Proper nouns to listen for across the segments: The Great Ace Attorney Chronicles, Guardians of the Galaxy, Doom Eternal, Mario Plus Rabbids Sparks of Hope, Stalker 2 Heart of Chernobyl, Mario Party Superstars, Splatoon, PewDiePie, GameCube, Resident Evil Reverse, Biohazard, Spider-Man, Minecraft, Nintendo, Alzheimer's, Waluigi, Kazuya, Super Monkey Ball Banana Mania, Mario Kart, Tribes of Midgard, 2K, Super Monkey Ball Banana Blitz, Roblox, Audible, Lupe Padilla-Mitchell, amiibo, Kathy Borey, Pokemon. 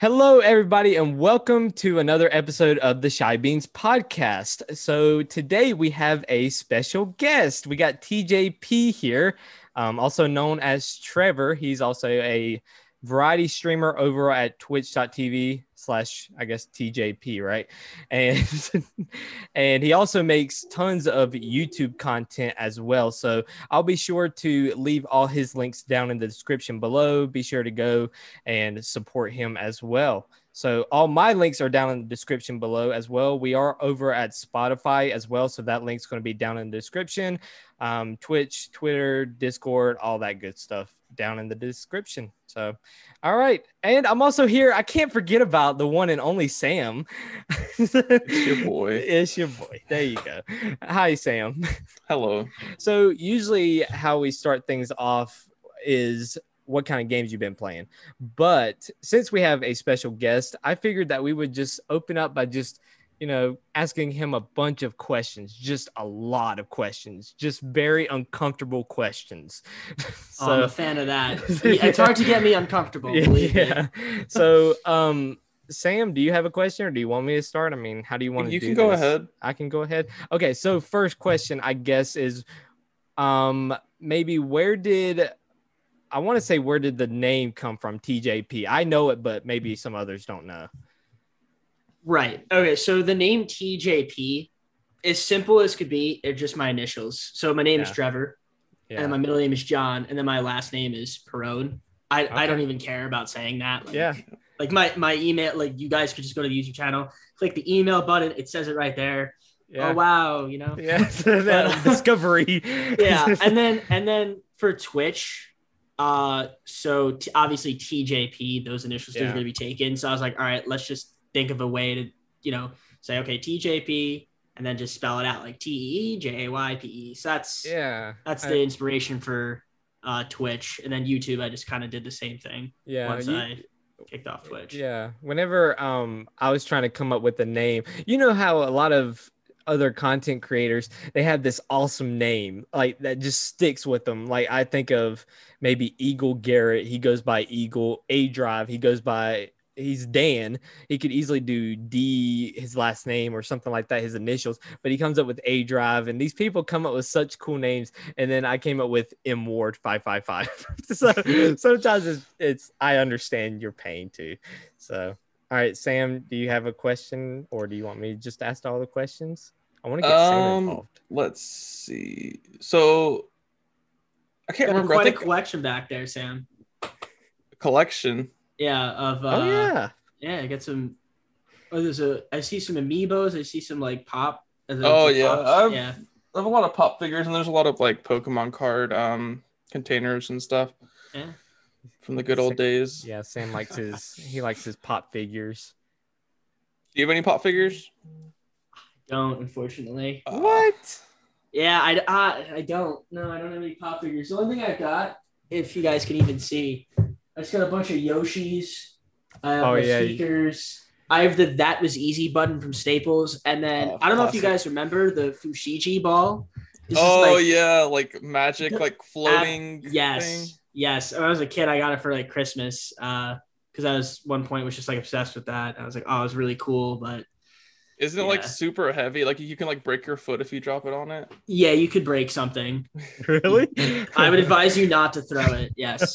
Hello, everybody, and welcome to another episode of the Shy Beans podcast. So today we have a special guest. We got TJP here, also known as Trevor. He's also a variety streamer over at twitch.tv/ I guess TJP, right? And he also makes tons of YouTube content as well. So I'll be sure to leave all his links down in the description below. Be sure to go and support him as well. So all my links are down in the description below as well. We are over at Spotify as well, so that link's going to be down in the description. Twitch, Twitter, Discord, all that good stuff down in the description. So, all right. And I'm also here. I can't forget about the one and only Sam. It's your boy. It's your boy. There you go. Hi, Sam. Hello. So usually how we start things off is what kind of games you've been playing. But since we have a special guest, I figured that we would just open up by just, you know, asking him a bunch of questions, just a lot of questions, just very uncomfortable questions. So, I'm a fan of that. It's hard to get me uncomfortable. Believe me. So, Sam, do you have a question or do you want me to start? I mean, how do you want to do this? You can go ahead. I can go ahead. Okay. So first question, I guess, is maybe where did the name come from, TJP? I know it, but maybe some others don't know. Right. Okay, so the name TJP, as simple as could be, they're just my initials. So my name is Trevor, and my middle name is John, and then my last name is Perone. I don't even care about saying that. Like my email, like you guys could just go to the YouTube channel, click the email button. It says it right there. Yeah. Oh, wow, you know? Yeah, discovery. Yeah, and then for Twitch... So obviously TJP, those initials are going to be taken. So I was like, all right, let's just think of a way to, you know, say, okay, TJP, and then just spell it out like TEJAYPE. So that's the inspiration for Twitch. And then YouTube, I just kind of did the same thing. Yeah. Once I kicked off Twitch. Yeah. Whenever, I was trying to come up with a name, you know how a lot of other content creators, they have this awesome name like that just sticks with them. Like I think of maybe Eagle Garrett, he goes by Eagle. A Drive, he's Dan. He could easily do D, his last name or something like that, his initials, but he comes up with A Drive, and these people come up with such cool names. And then I came up with M Ward 555. So sometimes it's I understand your pain too. So all right, Sam, do you have a question or do you want me to just ask all the questions? I want to get Sam involved. Let's see. So I can't remember. Quite a collection back there, Sam. Collection? Yeah. Of I get some. Oh, I see some amiibos. I see some like pop. I have a lot of pop figures, and there's a lot of like Pokemon card containers and stuff. Yeah. From the good old days. Yeah, Sam likes his pop figures. Do you have any pop figures? I don't, unfortunately. What? Yeah, I don't. No, I don't have any pop figures. The only thing I've got, if you guys can even see, I just got a bunch of Yoshis. I have sneakers. I have the That Was Easy button from Staples, and then I don't know if you guys remember the Fushigi ball. Like magic, like floating. Yes. Thing. Yes, when I was a kid, I got it for like Christmas because I was one point was just like obsessed with that. I was like, oh, it's really cool, but isn't it like super heavy? Like you can like break your foot if you drop it on it. Yeah, you could break something. Really? I would advise you not to throw it. Yes,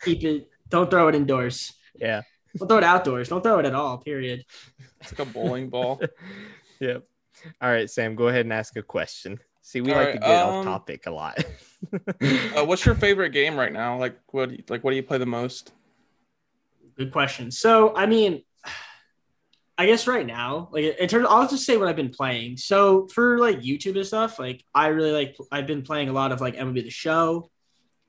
keep it. Don't throw it indoors. Yeah. Don't throw it outdoors. Don't throw it at all. Period. It's like a bowling ball. Yep. All right, Sam, go ahead and ask a question. See, we to get off topic a lot. What's your favorite game right now? Like, what do you play the most? Good question. So, I mean, I guess right now, like in terms of, I'll just say what I've been playing. So for like YouTube and stuff, like I've been playing a lot of like MLB The Show,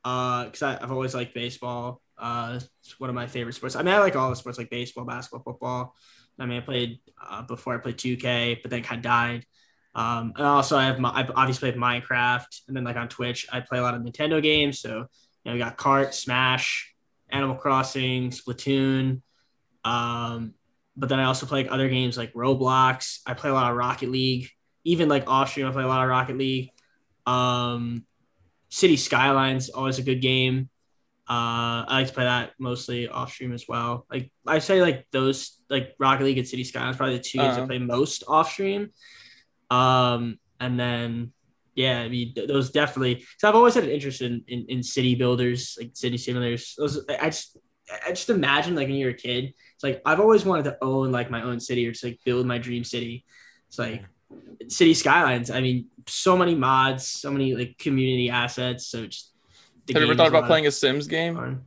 because I've always liked baseball. It's one of my favorite sports. I mean, I like all the sports like baseball, basketball, football. I mean, I played before I played 2K, but then kind of died. And also I obviously played Minecraft, and then like on Twitch, I play a lot of Nintendo games. So, you know, we got Kart, Smash, Animal Crossing, Splatoon. But then I also play like, other games like Roblox. I play a lot of Rocket League, even like off stream. I play a lot of Rocket League. City Skylines, always a good game. I like to play that mostly off stream as well. Like I say, like those, like Rocket League and City Skylines, probably the two games I play most off stream. And then yeah, I mean those definitely. So I've always had an interest in city builders, like city simulators. Those I just imagine like when you're a kid, it's like I've always wanted to own like my own city or just like build my dream city. It's like City Skylines. I mean, so many mods, so many like community assets. So just. Have you ever thought about playing a Sims game?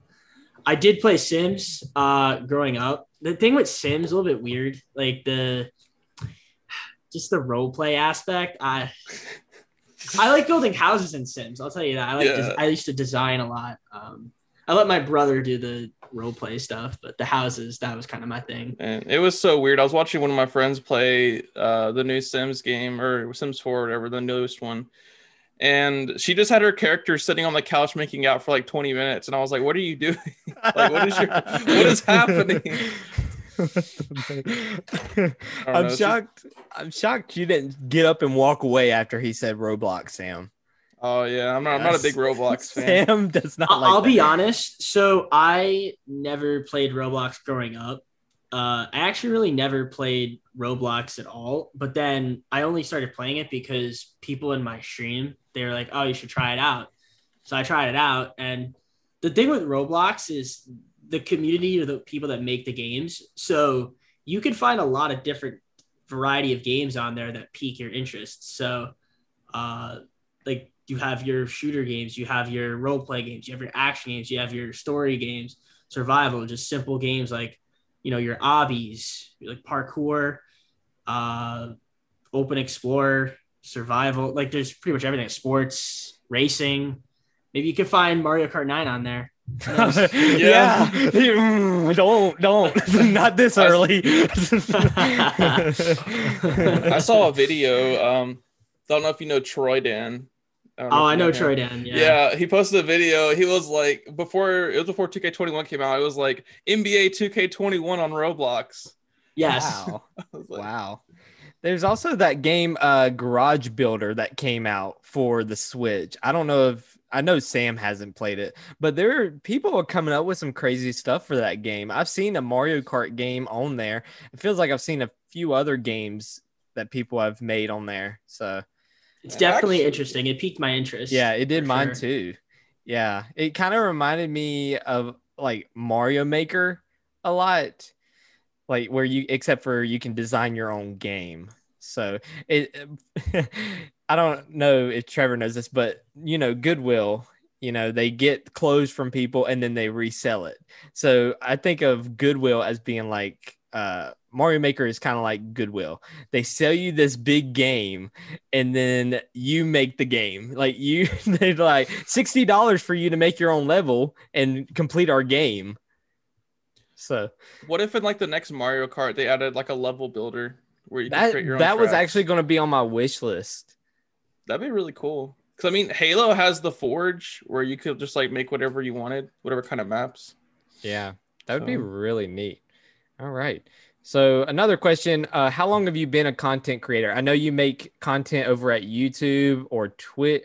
I did play Sims growing up. The thing with Sims is a little bit weird. Like the role play aspect. I like building houses in Sims. I'll tell you that. I used to design a lot. I let my brother do the role play stuff, but the houses, that was kind of my thing. And it was so weird. I was watching one of my friends play the new Sims game or Sims 4 or whatever, the newest one. And she just had her character sitting on the couch making out for like 20 minutes. And I was like, what are you doing? Like, what is happening? I'm shocked. I'm shocked you didn't get up and walk away after he said Roblox, Sam. Oh, yeah. I'm not a big Roblox fan. Sam does not like I'll be honest. So I never played Roblox growing up. I actually really never played Roblox at all, but then I only started playing it because people in my stream, they were like, oh, you should try it out. So I tried it out. And the thing with Roblox is the community or the people that make the games. So you can find a lot of different variety of games on there that pique your interest. So like you have your shooter games, you have your role play games, you have your action games, you have your story games, survival, just simple games like, you know, your obbies, like parkour, open explorer, survival. Like there's pretty much everything. Sports, racing. Maybe you could find Mario Kart 9 on there. Yeah. Don't. Not this early. I saw a video. Don't know if you know Troy Dan. I know Troy Dan. Yeah, he posted a video. He was like, before 2K21 came out, it was like NBA 2K21 on Roblox. Yes. Wow. Wow. There's also that game Garage Builder that came out for the Switch. I know Sam hasn't played it, but people are coming up with some crazy stuff for that game. I've seen a Mario Kart game on there. It feels like I've seen a few other games that people have made on there. So it's definitely interesting. It piqued my interest. Yeah, it did mine too. Yeah, it kind of reminded me of like Mario Maker a lot, like where you, except for you can design your own game. So I don't know if Trevor knows this, but you know, Goodwill, you know, they get clothes from people and then they resell it. So I think of Goodwill as being like, Mario Maker is kind of like Goodwill. They sell you this big game and then you make the game. Like they're like $60 for you to make your own level and complete our game. So what if in like the next Mario Kart they added like a level builder where you can create your own track? That was actually going to be on my wish list. That'd be really cool. Cause I mean, Halo has the Forge where you could just like make whatever you wanted, whatever kind of maps. Yeah. That would be really neat. All right. So another question, how long have you been a content creator? I know you make content over at YouTube or Twitch.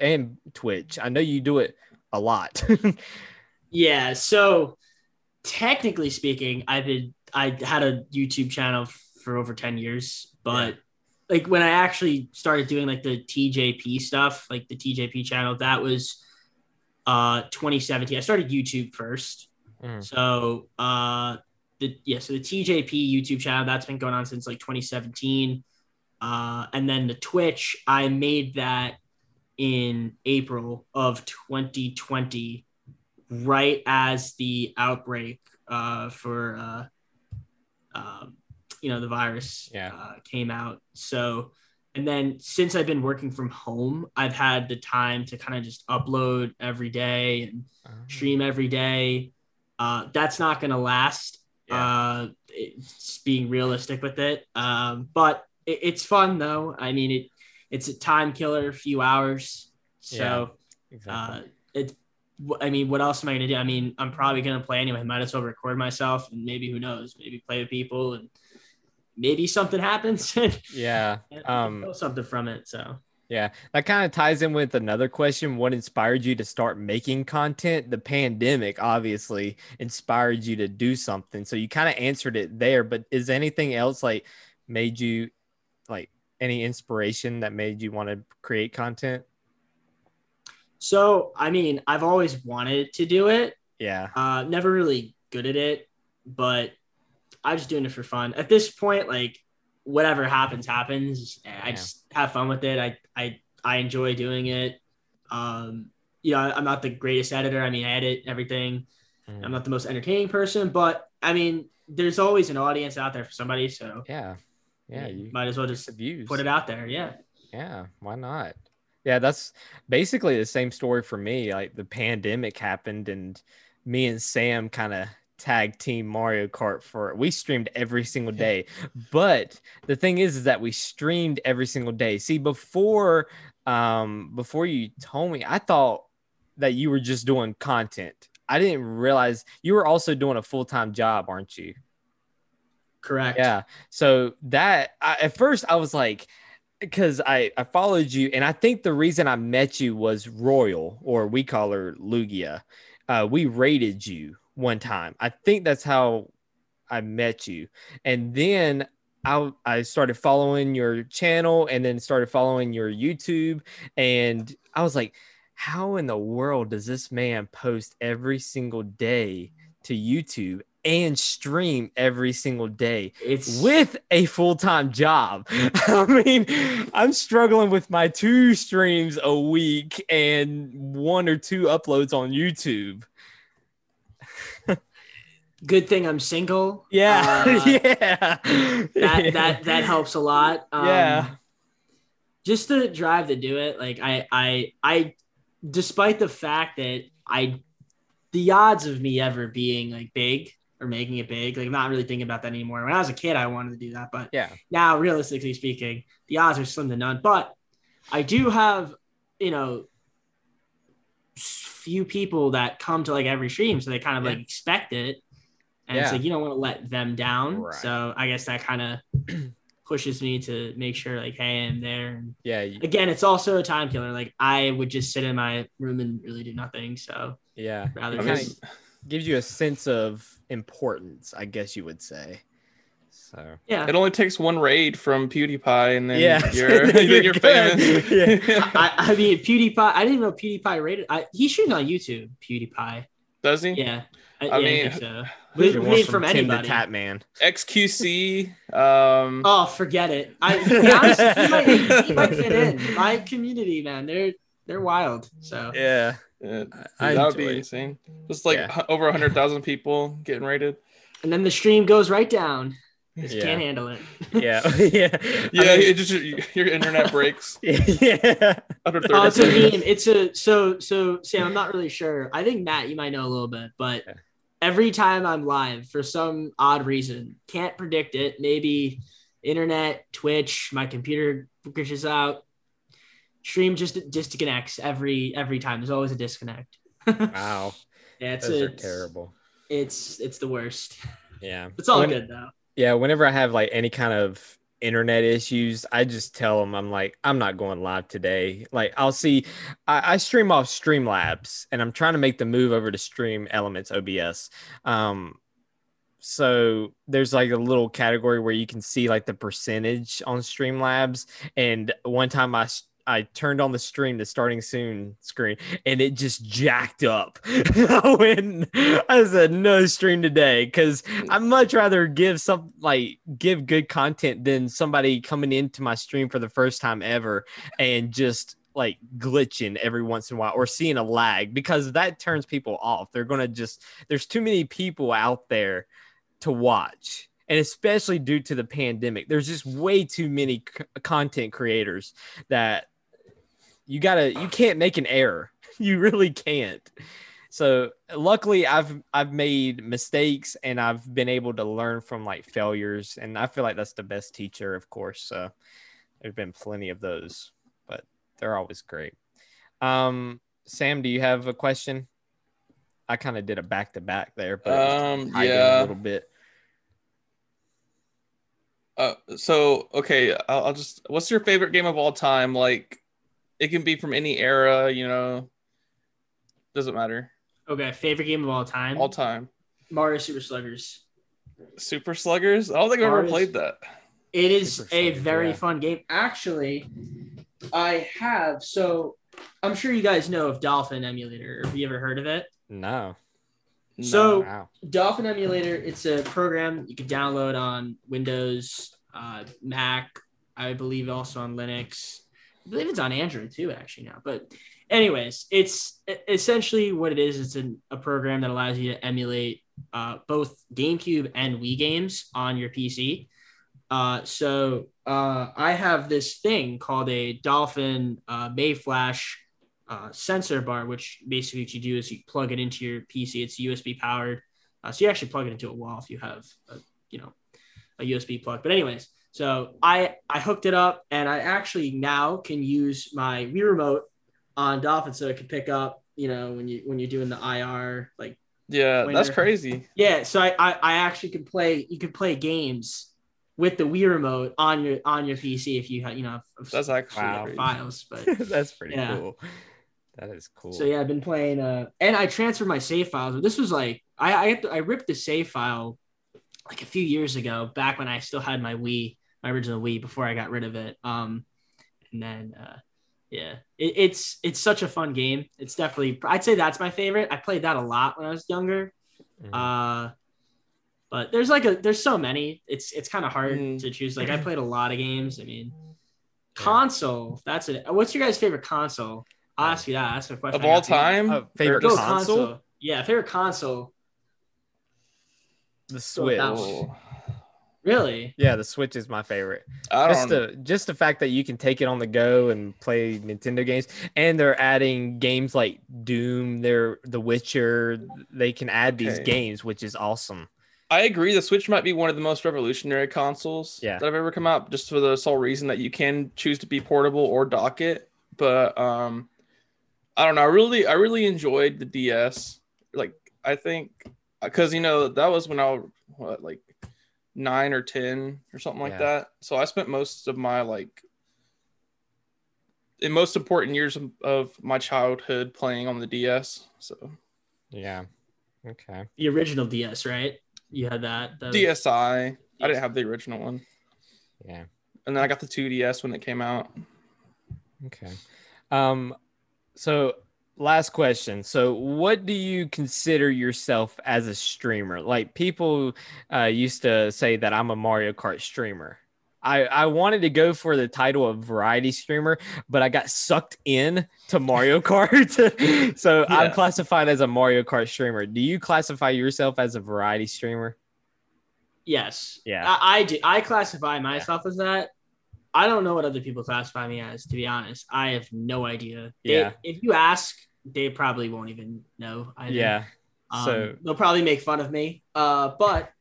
I know you do it a lot. Yeah. So technically speaking, I had a YouTube channel for over 10 years, but like when I actually started doing like the TJP stuff, like the TJP channel, that was 2017. I started YouTube first. Mm. So, so the TJP YouTube channel, that's been going on since like 2017. And then the Twitch, I made that in April of 2020, right as the outbreak for the virus came out. So, and then since I've been working from home, I've had the time to kind of just upload every day and stream every day. That's not going to last. Yeah. It's being realistic with it. But it's fun though. I mean, it's a time killer, a few hours. So, what else am I going to do? I mean, I'm probably going to play anyway. Might as well record myself and maybe, who knows, maybe play with people and maybe something happens. And something from it. So Yeah, that kind of ties in with another question. What inspired you to start making content? The pandemic obviously inspired you to do something. So you kind of answered it there, but is anything else like made you like any inspiration that made you want to create content? So, I mean, I've always wanted to do it. Yeah. Never really good at it, but I'm just doing it for fun. At this point, like, whatever happens, happens. I just have fun with it. I enjoy doing it. You know, I'm not the greatest editor. I mean, I edit everything. I'm not the most entertaining person, but I mean, there's always an audience out there for somebody. So yeah, you might as well just put it out there. Yeah. Why not? Yeah, that's basically the same story for me. Like the pandemic happened, and me and Sam kind of tag team Mario Kart we streamed every single day. But the thing is that we streamed every single day. See, before you told me, I thought that you were just doing content. I didn't realize you were also doing a full-time job, aren't you? Correct. Yeah. So at first I was like, because I followed you, and I think the reason I met you was Royal, or we call her Lugia. We raided you one time. I think that's how I met you. And then I started following your channel, and then started following your YouTube. And I was like, how in the world does this man post every single day to YouTube and stream every single day with a full-time job? I mean, I'm struggling with my 2 streams a week and 1 or 2 uploads on YouTube. Good thing I'm single. Yeah. That helps a lot. Just the drive to do it. Like I despite the fact that the odds of me ever being like big or making it big, like I'm not really thinking about that anymore. When I was a kid, I wanted to do that, but now realistically speaking, the odds are slim to none. But I do have, you know, few people that come to like every stream, so they kind of like expect it. And it's like, you don't want to let them down. Right. So I guess that kind of pushes me to make sure like, hey, I'm there. And again, it's also a time killer. Like I would just sit in my room and really do nothing. So rather just gives you a sense of importance, I guess you would say. So it only takes one raid from PewDiePie, and then you're famous. I mean, PewDiePie. I didn't know PewDiePie rated. He's shooting on YouTube. PewDiePie. Does he? Yeah. I mean, so. Made from anybody. Tatman. XQC. Oh, forget it. He might fit in. My community, man. They're wild. So yeah. That would be insane. Just like over 100,000 people getting raided, and then the stream goes right down. Just can't handle it. I mean, your internet breaks. It's a meme. So Sam, I'm not really sure. I think Matt, you might know a little bit, but every time I'm live for some odd reason, can't predict it. Maybe internet, Twitch, my computer glitches out. Stream just disconnects every time. There's always a disconnect. Wow, those are terrible. It's the worst. Yeah, it's all good though. Yeah, whenever I have like any kind of internet issues, I just tell them, I'm like, I'm not going live today. Like I stream off Streamlabs, and I'm trying to make the move over to Stream Elements OBS. So there's like a little category where you can see like the percentage on Streamlabs. And one time I turned on the stream, the starting soon screen, and it just jacked up. I said, no stream today, because I'd much rather give good content than somebody coming into my stream for the first time ever and just like glitching every once in a while or seeing a lag, because that turns people off. There's too many people out there to watch. And especially due to the pandemic, there's just way too many content creators that you can't make an error. You really can't. So luckily I've made mistakes, and I've been able to learn from like failures. And I feel like that's the best teacher, of course. So there've been plenty of those, but they're always great. Sam, do you have a question? I kind of did a back-to-back there, but a little bit. What's your favorite game of all time? Like It can be from any era, you know. Doesn't matter. Okay, favorite game of all time? All time. Mario Super Sluggers. Super Sluggers? I don't think I've ever played that. It is a very fun game. Actually, I have. So I'm sure you guys know of Dolphin Emulator. Have you ever heard of it? No. So Dolphin Emulator, it's a program you can download on Windows, Mac, I believe also on Linux. I believe it's on Android too, actually, now. But anyways, it's essentially what it is. It's a program that allows you to emulate both GameCube and Wii games on your PC. So I have this thing called a Dolphin Mayflash sensor bar, which basically what you do is you plug it into your PC. It's USB powered. So you actually plug it into a wall if you have a USB plug. But anyways, so I hooked it up, and I actually now can use my Wii remote on Dolphin, so it can pick up, when you're doing the IR, like, yeah, that's crazy. Yeah, so I actually can play. You can play games with the Wii remote on your PC if you have that's actually files, but that's pretty cool. That is cool. So yeah, I've been playing, and I transferred my save files. But this was like I ripped the save file like a few years ago, back when I still had my Wii, my original Wii, before I got rid of it. And then yeah, it's such a fun game. It's definitely, I'd say that's my favorite. I played that a lot when I was younger. Mm-hmm. But there's so many. It's kind of hard to choose. Like, I played a lot of games. I mean, console. That's it. What's your guys' favorite console? I'll ask you that. That's my question. Of all time, favorite console. Yeah, favorite console. The Switch. Oh, really? Yeah, the Switch is my favorite. Just the fact that you can take it on the go and play Nintendo games, and they're adding games like Doom, The Witcher. They can add these games, which is awesome. I agree. The Switch might be one of the most revolutionary consoles that have ever come out, just for the sole reason that you can choose to be portable or dock it. But I don't know. I really enjoyed the DS. Like, I think because that was when I was 9 or 10 or something like that. So I spent most of my most important years of my childhood playing on the DS. So yeah, okay. The original DS, right? You had that DSi. I didn't have the original one. Yeah, and then I got the 2DS when it came out. Okay. So last question. So what do you consider yourself as a streamer? Like, people used to say that I'm a Mario Kart streamer. I wanted to go for the title of variety streamer, but I got sucked in to Mario Kart. So yeah. I'm classified as a Mario Kart streamer. Do you classify yourself as a variety streamer? Yes. Yeah. I do. I classify myself as that. I don't know what other people classify me as, to be honest. I have no idea. Yeah. If you ask, they probably won't even know. Yeah. So they'll probably make fun of me. But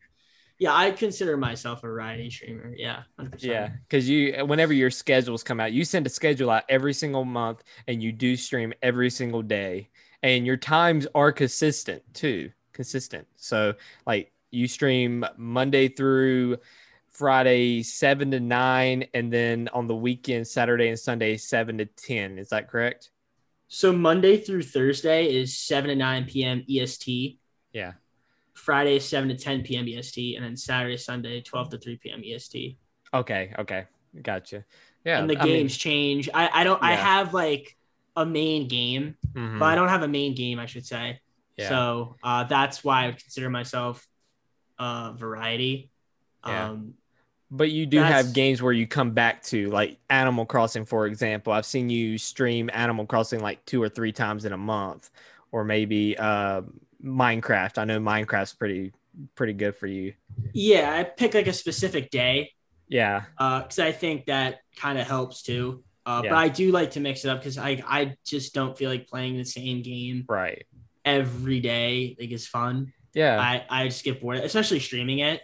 yeah, I consider myself a variety streamer. Yeah, 100%. Yeah, because whenever your schedules come out, you send a schedule out every single month, and you do stream every single day, and your times are consistent too. Consistent. So like, you stream Monday through Friday 7 to 9, and then on the weekend Saturday and Sunday 7 to 10. Is that correct? So Monday through Thursday is 7 to 9 p.m. EST. Yeah. Friday 7 to 10 p.m. EST, and then Saturday, Sunday 12 to 3 p.m. EST. Okay, gotcha. Yeah, and the games change. I don't. I have a main game, but I don't have a main game, I should say. Yeah. So that's why I would consider myself variety. Yeah. But you do have games where you come back to, like Animal Crossing, for example. I've seen you stream Animal Crossing 2 or 3 times in a month, or maybe. Minecraft. I know Minecraft's pretty good for you. Yeah, I pick a specific day. Yeah. Because I think that kind of helps too. But I do like to mix it up, because I just don't feel like playing the same game every day. Is fun. Yeah. I just get bored, especially streaming it.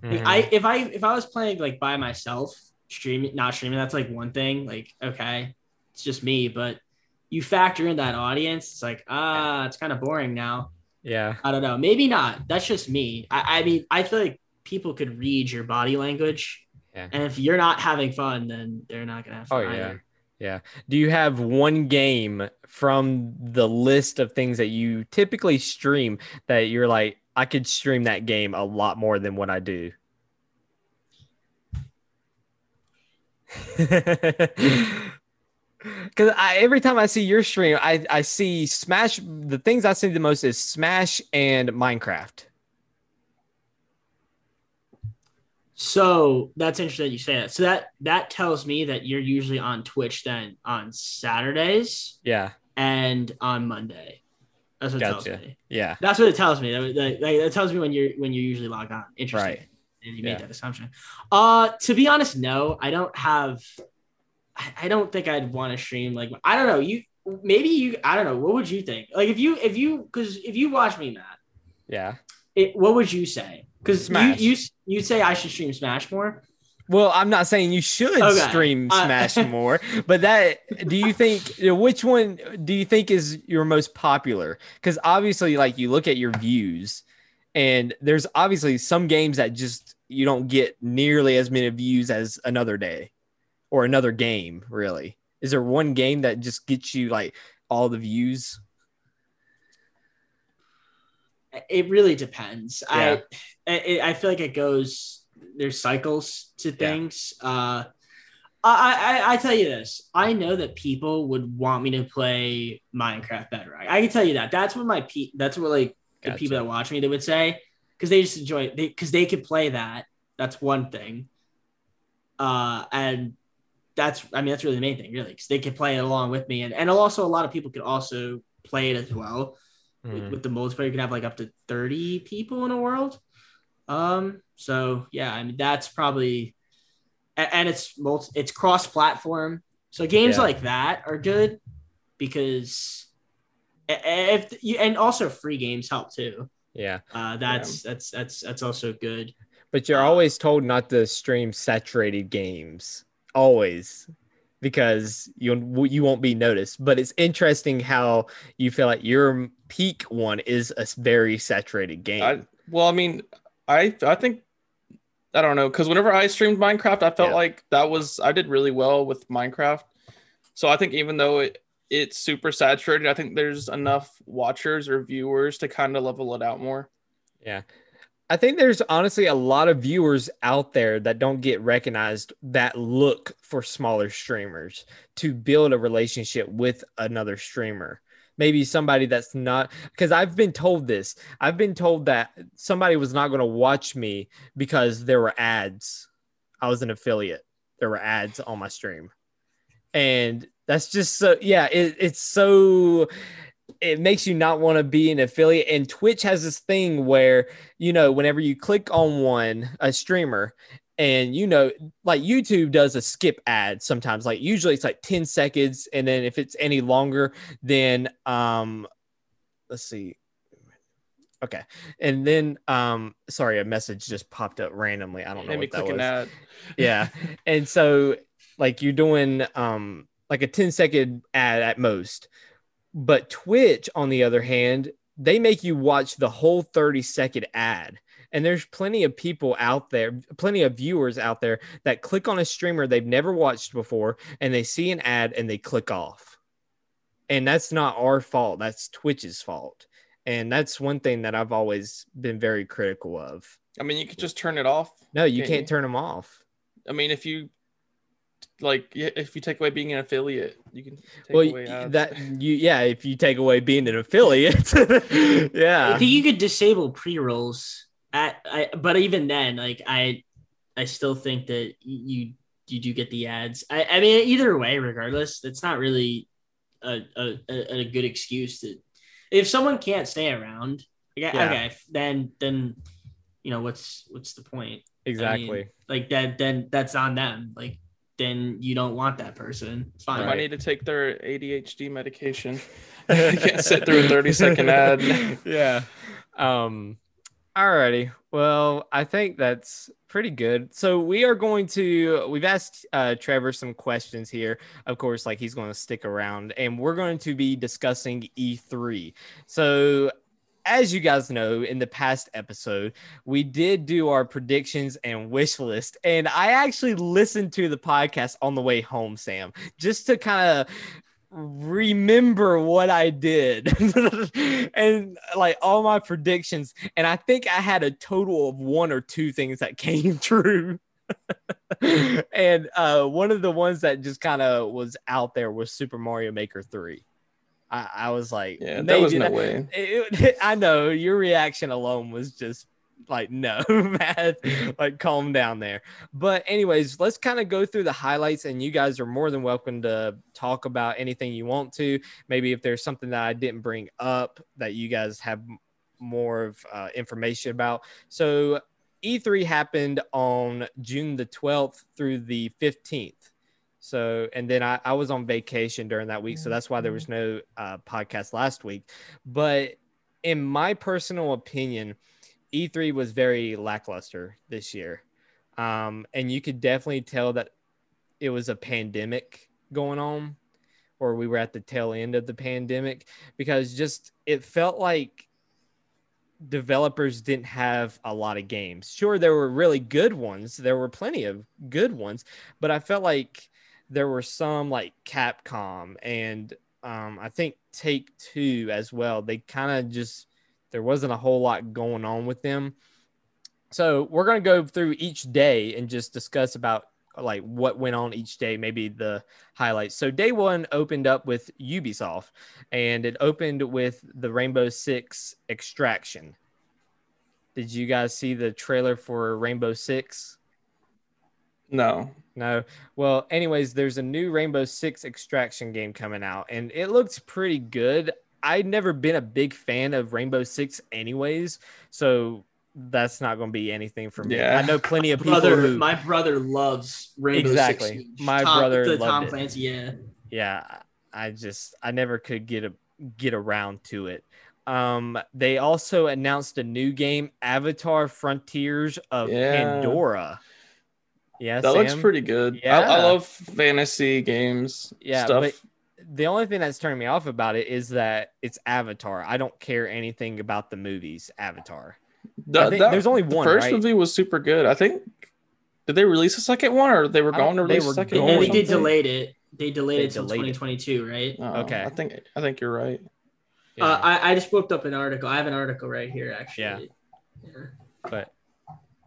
Mm-hmm. If I was playing by myself, not streaming, that's one thing. Okay, it's just me, but you factor in that audience, it's it's kind of boring now. Yeah. I don't know. Maybe not. That's just me. I mean, I feel like people could read your body language. Yeah. And if you're not having fun, then they're not going to have fun. Oh, yeah. Either. Yeah. Do you have one game from the list of things that you typically stream that you're like, I could stream that game a lot more than what I do? Because every time I see your stream, I see Smash. The things I see the most is Smash and Minecraft. So that's interesting that you say that. So that tells me that you're usually on Twitch then on Saturdays. Yeah. And on Monday. That's what it tells me. Yeah. That's what it tells me. That tells me when you're usually logged on. Interesting. Right. And you made that assumption. To be honest, no, I don't have. I don't think I'd want to stream. Like, I don't know. I don't know. What would you think? Like, if you watch me, Matt. Yeah. What would you say? Because you say I should stream Smash more. Well, I'm not saying you should stream Smash more, but do you think, which one do you think is your most popular? Because obviously, like, you look at your views, and there's obviously some games that just you don't get nearly as many views as another day or another game. Really, is there one game that just gets you like all the views? It really depends. Yeah. I feel like it goes, there's cycles to things. Yeah. I tell you this. I know that people would want me to play Minecraft Bedrock. I can tell you that. That's what the people that watch me, they would say, because they just enjoy it, because they could play that. That's one thing. And that's really the main thing, really, because they could play it along with me. And also a lot of people could also play it as well. With the multiplayer, you can have like up to 30 people in a world. So yeah, I mean that's probably, and it's cross-platform. So games like that are good because also free games help too. Yeah, that's also good. But you're always told not to stream saturated games, always. Because you won't be noticed. But it's interesting how you feel like your peak one is a very saturated game. I don't know, because whenever I streamed Minecraft, I felt like I did really well with Minecraft. So I think even though it's super saturated, I think there's enough watchers or viewers to kind of level it out more. Yeah. I think there's honestly a lot of viewers out there that don't get recognized that look for smaller streamers to build a relationship with another streamer. Maybe somebody that's not, because I've been told this. I've been told that somebody was not going to watch me because there were ads. I was an affiliate. There were ads on my stream. And that's just so, it makes you not want to be an affiliate. And Twitch has this thing where, whenever you click on a streamer, and, like YouTube does a skip ad sometimes, like usually it's like 10 seconds. And then if it's any longer, then, let's see. Okay. And then, sorry, a message just popped up randomly. I don't know what that was. Ad. Yeah. And so like you're doing, like a 10-second ad at most. But Twitch, on the other hand, they make you watch the whole 30-second ad. And there's plenty of people out there, plenty of viewers out there that click on a streamer they've never watched before, and they see an ad and they click off. And that's not our fault. That's Twitch's fault. And that's one thing that I've always been very critical of. I mean, you could just turn it off. No, you can't turn them off. I mean, if you take away being an affiliate, you can if you take away being an affiliate. Yeah, I think you could disable pre-rolls but even then, like I still think that you do get the ads. I mean, either way, regardless, that's not really a good excuse to, if someone can't stay around, then what's the point? Exactly. I mean, like that, then that's on them. Like, then you don't want that person. It's fine. Right. I need to take their ADHD medication. I can't sit through a 30-second ad. Yeah. Alrighty. Well, I think that's pretty good. So we've asked Trevor some questions here. Of course, like he's going to stick around, and we're going to be discussing E3. So as you guys know, in the past episode, we did do our predictions and wish list. And I actually listened to the podcast on the way home, Sam, just to kind of remember what I did and like all my predictions. And I think I had a total of one or two things that came true. And one of the ones that just kind of was out there was Super Mario Maker 3. I was like, yeah, there was no way. I know your reaction alone was just like, no, Matt, like calm down there. But anyways, let's kind of go through the highlights, and you guys are more than welcome to talk about anything you want to. Maybe if there's something that I didn't bring up that you guys have more of information about. So E3 happened on June the 12th through the 15th. So, and then I was on vacation during that week. So that's why there was no podcast last week. But in my personal opinion, E3 was very lackluster this year. And you could definitely tell that it was a pandemic going on, or we were at the tail end of the pandemic, because just it felt like developers didn't have a lot of games. Sure, there were really good ones. There were plenty of good ones, but I felt like there were some like Capcom and I think Take-Two as well. They kind of just, there wasn't a whole lot going on with them. So we're going to go through each day and just discuss about like what went on each day, maybe the highlights. So day one opened up with Ubisoft, and it opened with the Rainbow Six Extraction. Did you guys see the trailer for Rainbow Six? No. Well, anyways, there's a new Rainbow Six Extraction game coming out, and it looks pretty good. I'd never been a big fan of Rainbow Six anyways, so that's not going to be anything for me. Yeah. I know plenty of people. My brother loves Rainbow Six. Exactly. My brother loved Tom Clancy, yeah. Yeah, I never could get around to it. They also announced a new game, Avatar: Frontiers of Pandora. Yeah, that looks pretty good. Yeah. I love fantasy games. Yeah, stuff. But the only thing that's turning me off about it is that it's Avatar. I don't care anything about the movies Avatar. There's only one. The first movie was super good. I think, did they release a second one, or they were going to release a second one? They delayed it. They delayed it till 2022, right? Oh, okay. I think you're right. Yeah. I just looked up an article. I have an article right here, actually. Yeah.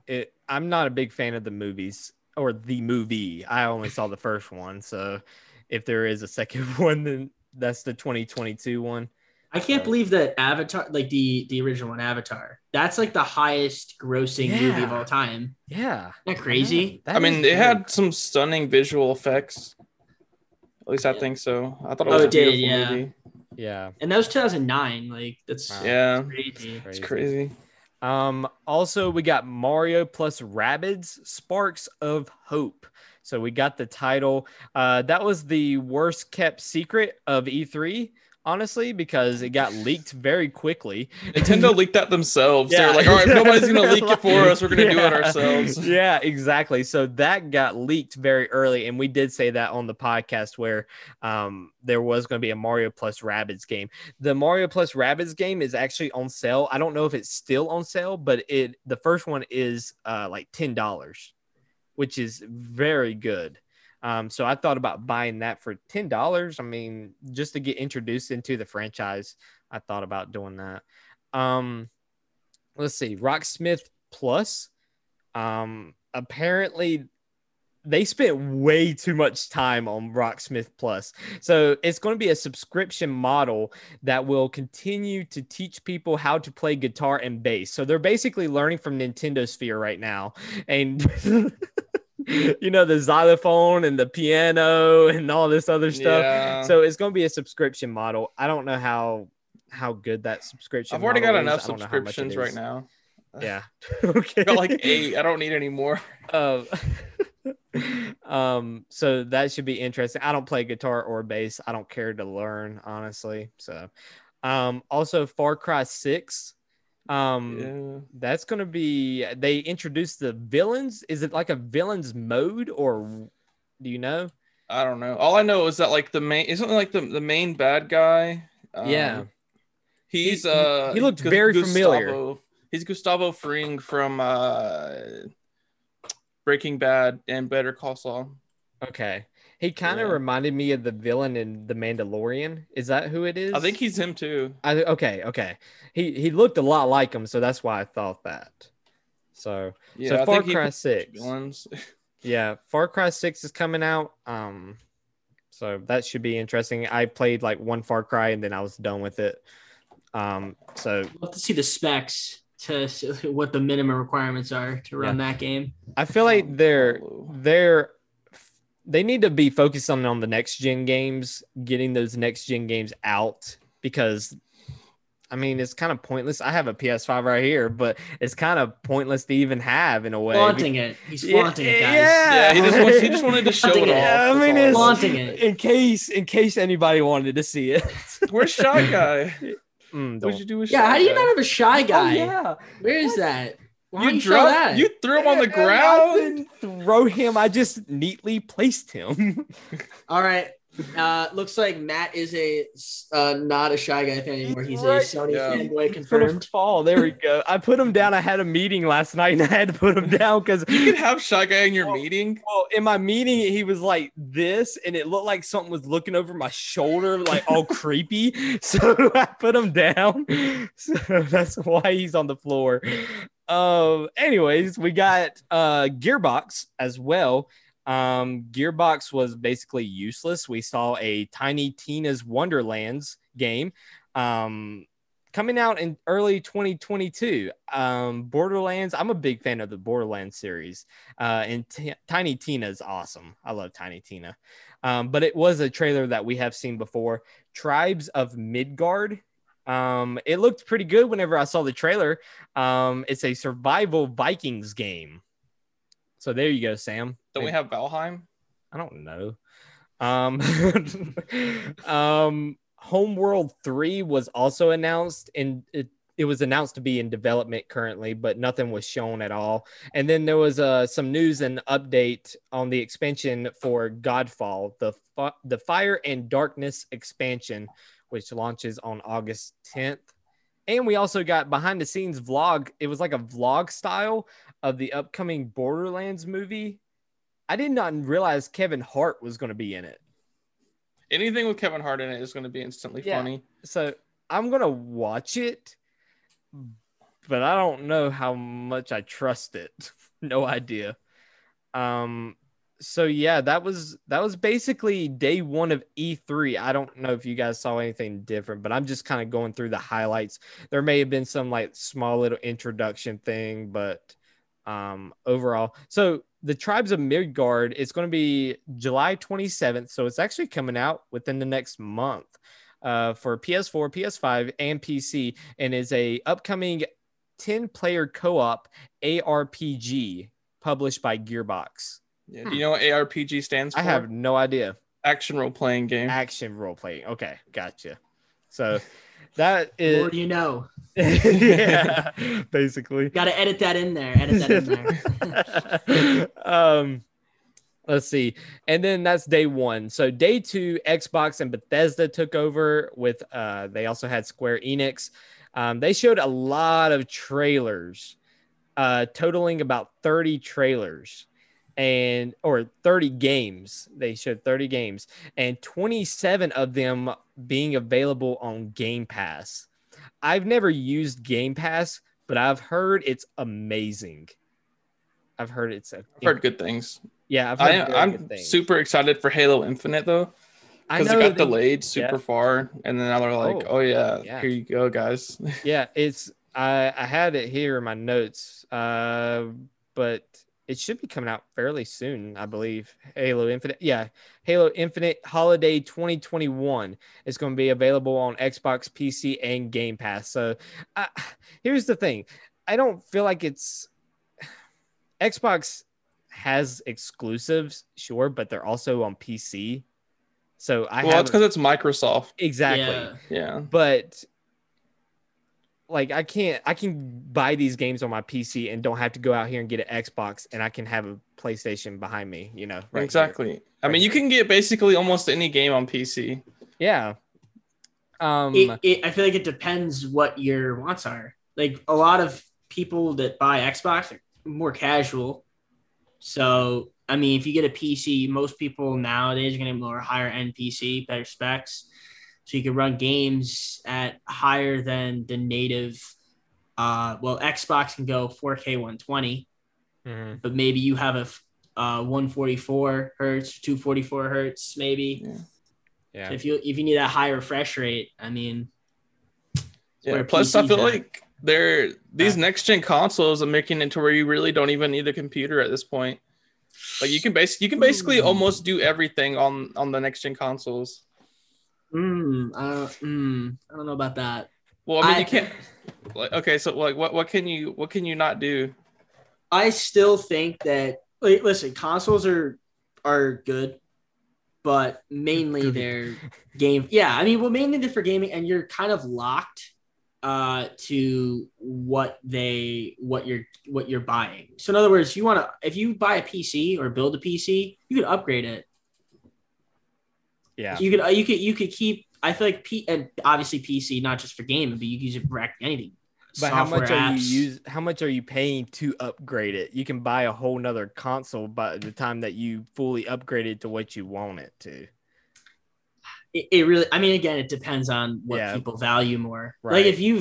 But I'm not a big fan of the movies or the movie. I only saw the first one, so if there is a second one, then that's the 2022 one. I can't believe that Avatar, like the original one, Avatar, that's like the highest grossing movie of all time. Yeah. Isn't that crazy? Yeah. It had some stunning visual effects. At least I think so. I thought it was a beautiful movie. Yeah. And that was 2009. Like, that's that's crazy. It's crazy. Also, we got Mario Plus Rabbids Sparks of Hope. So we got the title. That was the worst kept secret of E3. Honestly, because it got leaked very quickly. Nintendo leaked that themselves. Yeah. They're like, all right, nobody's going to leak it for us. We're going to do it ourselves. Yeah, exactly. So that got leaked very early. And we did say that on the podcast where there was going to be a Mario Plus Rabbids game. The Mario Plus Rabbids game is actually on sale. I don't know if it's still on sale, but the first one is like $10, which is very good. So I thought about buying that for $10. Just to get introduced into the franchise, I thought about doing that. Let's see, Rocksmith Plus. Apparently, they spent way too much time on Rocksmith Plus. So it's going to be a subscription model that will continue to teach people how to play guitar and bass. So they're basically learning from Nintendo Sphere right now. And the xylophone and the piano and all this other stuff. Yeah. So it's going to be a subscription model. I don't know how good that subscription. I've already got enough subscriptions right now. Yeah. Okay. Got like 8. I don't need any more. So that should be interesting. I don't play guitar or bass. I don't care to learn, honestly. So, also Far Cry 6. That's gonna be, they introduced the villains. Is it like a villains mode, or do you know? I don't know. All I know is that like the main bad guy. He's he looked very familiar. He's Gustavo Fring from Breaking Bad and Better Call Saul. Okay. He kind of reminded me of the villain in The Mandalorian. Is that who it is? I think he's him too. Okay. He looked a lot like him, so that's why I thought that. So, yeah, so Far Cry 6. Yeah, Far Cry 6 is coming out. So that should be interesting. I played like one Far Cry and then I was done with it. So we'll have to see the specs to what the minimum requirements are to run that game. I feel like they need to be focused on the next gen games, getting those next gen games out, because I mean, it's kind of pointless. I have a PS5 right here, but it's kind of pointless to even have in a way. Flaunting it. He's flaunting it, guys. Yeah, he just wanted to show it off. I mean, it's flaunting it in case anybody wanted to see it. Where's Shy Guy? What'd you do with Shy Guy? Yeah, how do you not have a Shy Guy? Oh, yeah. Where is that? Why you dropped that? You threw him on the ground? I didn't throw him. I just neatly placed him. All right. Looks like Matt is not a Shy Guy fan anymore. He's a Sony fanboy confirmed. Fall. There we go. I put him down. I had a meeting last night and I had to put him down because you could have Shy Guy in your meeting. Well, in my meeting, he was like this, and it looked like something was looking over my shoulder, like all creepy. So I put him down. So that's why he's on the floor. Anyways, we got Gearbox as well. Gearbox was basically useless. We saw a Tiny Tina's Wonderlands game coming out in early 2022. Borderlands, I'm a big fan of the Borderlands series, and Tiny Tina's awesome. I love Tiny Tina. But it was a trailer that we have seen before. Tribes of Midgard. It looked pretty good whenever I saw the trailer. It's a survival Vikings game. So there you go, Sam. Don't we have Valheim? I don't know. Homeworld 3 was also announced, and it was announced to be in development currently, but nothing was shown at all. And then there was some news and update on the expansion for Godfall, the Fire and Darkness expansion, which launches on August 10th. And we also got behind the scenes vlog. It was like a vlog style of the upcoming Borderlands movie. I did not realize Kevin Hart was going to be in it. Anything with Kevin Hart in it is going to be instantly funny. So I'm going to watch it, but I don't know how much I trust it. No idea. So yeah, that was basically day one of E3. I don't know if you guys saw anything different, but I'm just kind of going through the highlights. There may have been some like small little introduction thing, but overall. So the Tribes of Midgard, it's going to be July 27th. So it's actually coming out within the next month for PS4, PS5, and PC, and is a upcoming 10-player co-op ARPG published by Gearbox. Yeah, do you know what ARPG stands for? I have no idea. Action role-playing game. Action role-playing. Okay, gotcha. So that is... More do you know. Yeah, basically. Got to edit that in there. Let's see. And then that's day one. So day two, Xbox and Bethesda took over with... they also had Square Enix. They showed a lot of trailers, totaling about 30 trailers. 30 games. They showed 30 games and 27 of them being available on Game Pass. I've never used Game Pass, but I've heard it's amazing. I've heard good things. Yeah, I'm super excited for Halo Infinite though, because it got delayed super far, and then now they're like, "Oh yeah, here you go, guys." Yeah, it's I had it here in my notes, but. It should be coming out fairly soon, I believe. Halo Infinite. Yeah. Halo Infinite Holiday 2021 is going to be available on Xbox, PC, and Game Pass. So here's the thing. I don't feel like it's... Xbox has exclusives, sure, but they're also on PC. So it's because it's Microsoft. Exactly. Yeah. But... Like I can buy these games on my PC and don't have to go out here and get an Xbox, and I can have a PlayStation behind me, you know. Right exactly. Here, right I mean, here. You can get basically almost any game on PC. Yeah. I feel like it depends what your wants are. Like a lot of people that buy Xbox are more casual. So, I mean, if you get a PC, most people nowadays are going to be more higher end PC, better specs. So you can run games at higher than the native. Well, Xbox can go 4K 120, but maybe you have a 144 hertz, 244 hertz, maybe. Yeah. So if you need a high refresh rate, I mean. Yeah. Plus, PC's I feel at. Like they're these next gen consoles are making it to where you really don't even need a computer at this point. Like you can basically almost do everything on the next gen consoles. I don't know about that. Well, I mean, you can't. Like, okay, so like, what can you not do? I still think that. Like, listen, consoles are good, but mainly they're game. Yeah, I mean, well, mainly they're for gaming, and you're kind of locked to what you're buying. So in other words, if you buy a PC or build a PC, you could upgrade it. Yeah, you could keep. I feel like and obviously PC, not just for gaming, but you can use it for anything. But how much are you paying to upgrade it? You can buy a whole nother console by the time that you fully upgrade it to what you want it to. It really, I mean, again, it depends on what people value more. Right. Like if you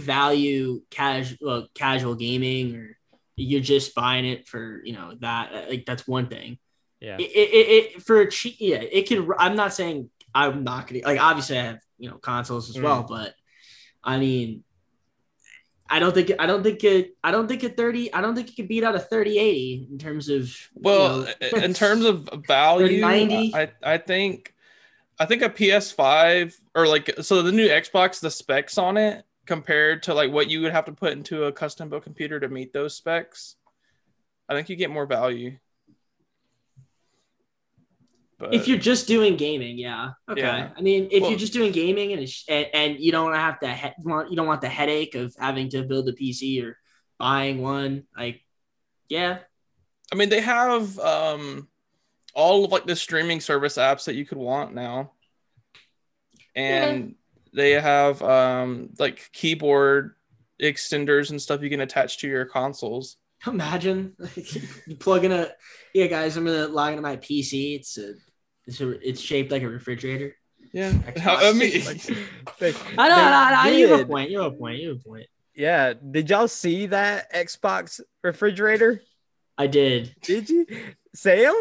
value casual gaming, or you're just buying it for that, like that's one thing. Yeah. It can. I'm not saying I'm not gonna like. Obviously, I have consoles as well, but I mean. I don't think it could beat out a 3080 in terms of in terms of value. I think a PS5 or like so the new Xbox, the specs on it compared to like what you would have to put into a custom built computer to meet those specs, I think you get more value. But if you're just doing gaming, I mean, if you're just doing gaming and you don't have to you don't want the headache of having to build a PC or buying one, like, yeah. I mean, they have all of like the streaming service apps that you could want now, and they have like keyboard extenders and stuff you can attach to your consoles. Imagine you plug in guys, I'm gonna log into my PC. It's shaped like a refrigerator. Yeah. I mean, You have a point. Yeah. Did y'all see that Xbox refrigerator? I did. Did you? Sam?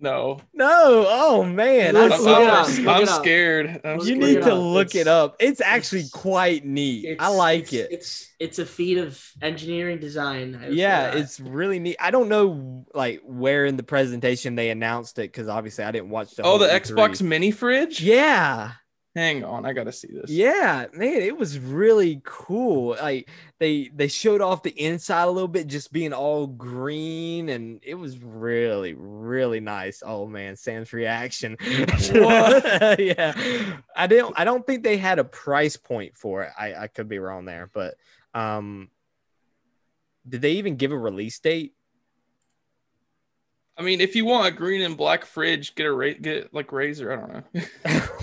No. Oh man. I'm scared. You need to look it up. It's actually quite neat. I like it. It's a feat of engineering design. Yeah, it's really neat. I don't know like where in the presentation they announced it because obviously I didn't watch the whole the E3. Xbox mini fridge? Yeah. Hang on, I gotta see this. Yeah, man, it was really cool. Like they showed off the inside a little bit, just being all green, and it was really, really nice. Oh man, Sam's reaction. Yeah, I don't think they had a price point for it. I could be wrong there, but did they even give a release date? I mean, if you want a green and black fridge, get like Razer. I don't know.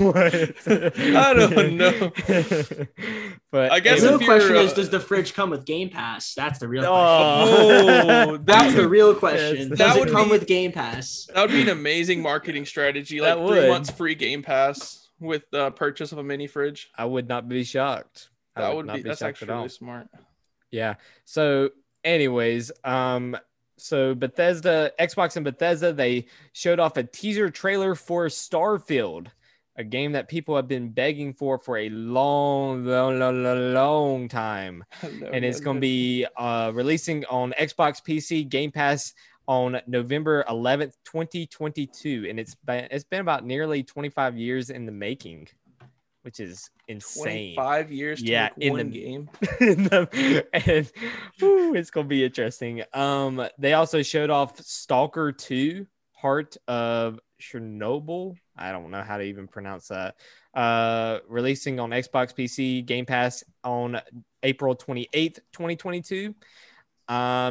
What? I don't know. But I guess the question is, does the fridge come with Game Pass? That's the real question. Oh, that's the real question. Yes, does it come with Game Pass? That would be an amazing marketing strategy. Like 3 months free Game Pass with the purchase of a mini fridge. I would not be shocked. That's actually really smart. Yeah. So, anyways, So Bethesda, Xbox and Bethesda, they showed off a teaser trailer for Starfield, a game that people have been begging for a long time. And it's going to be releasing on Xbox PC Game Pass on November 11th, 2022. And it's been about nearly 25 years in the making, which is insane. 25 years to make one game. And it's going to be interesting. They also showed off Stalker 2, Heart of Chernobyl. I don't know how to even pronounce that. Releasing on Xbox PC Game Pass on April 28th, 2022.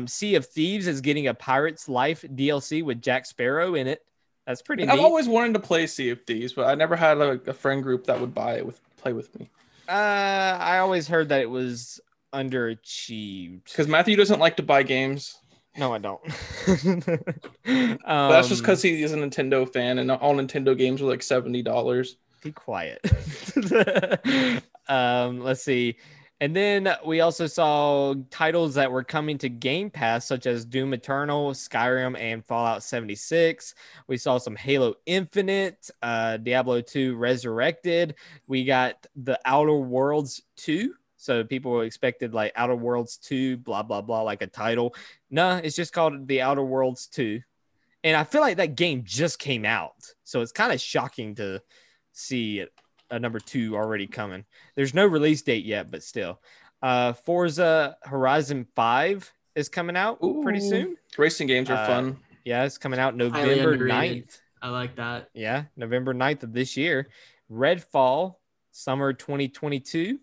Sea of Thieves is getting a Pirate's Life DLC with Jack Sparrow in it. That's pretty neat. I've always wanted to play Sea of Thieves, but I never had a friend group that would buy it with play with me. I always heard that it was underachieved. Because Matthew doesn't like to buy games. No, I don't. That's just because he is a Nintendo fan, and all Nintendo games are like $70. Be quiet. Let's see. And then we also saw titles that were coming to Game Pass, such as Doom Eternal, Skyrim, and Fallout 76. We saw some Halo Infinite, Diablo 2 Resurrected. We got The Outer Worlds 2. So people expected like Outer Worlds 2, blah, blah, blah, like a title. No, it's just called The Outer Worlds 2. And I feel like that game just came out. So it's kind of shocking to see it. Number 2 already coming. There's no release date yet, but still. Forza Horizon 5 is coming out pretty soon. Racing games are fun. Yeah, it's coming out November 9th. I like that. Yeah, November 9th of this year. Redfall, summer 2022.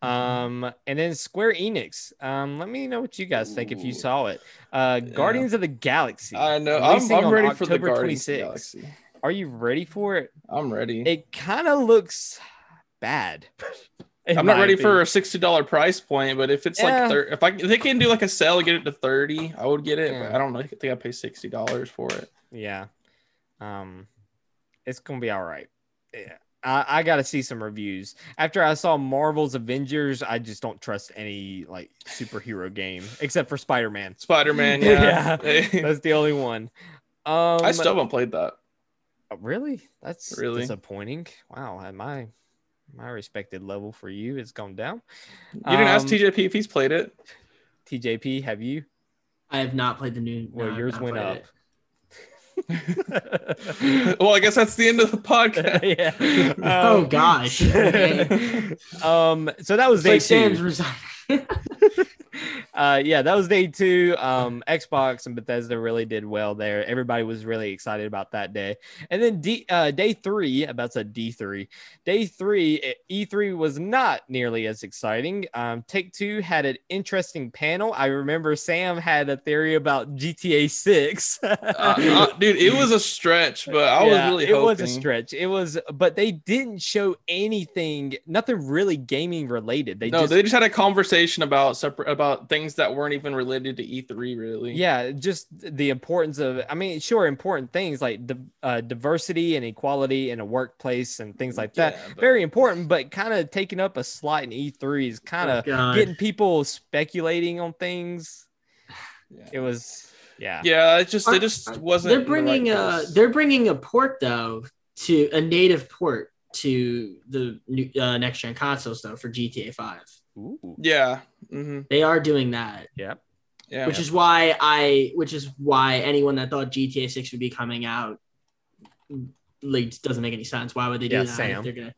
And then Square Enix. Let me know what you guys think if you saw it. Guardians of the Galaxy. I know. I'm ready for the Guardians of the Galaxy. Are you ready for it? I'm ready. It kind of looks bad. I'm not ready for a $60 price point, but if it's like if they can do like a sale and get it to 30, I would get it. But I don't know. I think I pay $60 for it. Yeah, it's gonna be all right. Yeah, I gotta see some reviews. After I saw Marvel's Avengers, I just don't trust any like superhero game except for Spider-Man. Spider-Man, yeah, yeah. That's the only one. I still haven't played that. Really? That's really disappointing. Wow, at my respected level for you, it's gone down. You didn't ask TJP if he's played it. TJP, have you? I have not played the new. Well, no, yours went up. Well, I guess that's the end of the podcast. Yeah. Oh gosh. Okay. So that was day two. Yeah, that was day two. Xbox and Bethesda really did well there. Everybody was really excited about that day. And then day three, E3 was not nearly as exciting. Take-Two had an interesting panel. I remember Sam had a theory about GTA 6. Dude, it was a stretch, but I was really hoping. It was a stretch. It was, but they didn't show anything, nothing really gaming related. They just had a conversation about things that weren't even related to E3, really. Yeah, just the importance of, I mean, sure, important things like diversity and equality in a workplace and things like that. Yeah, very important, but kind of taking up a slot in E3 is kind of getting people speculating on things. Yeah. It was, it just wasn't. They're bringing a port though, to a native port to the new next gen consoles though for GTA 5. Ooh. Yeah, mm-hmm. They are doing that. Yeah, yeah. Which is why anyone that thought GTA 6 would be coming out, like, doesn't make any sense. Why would they do that? Sam. If they're gonna...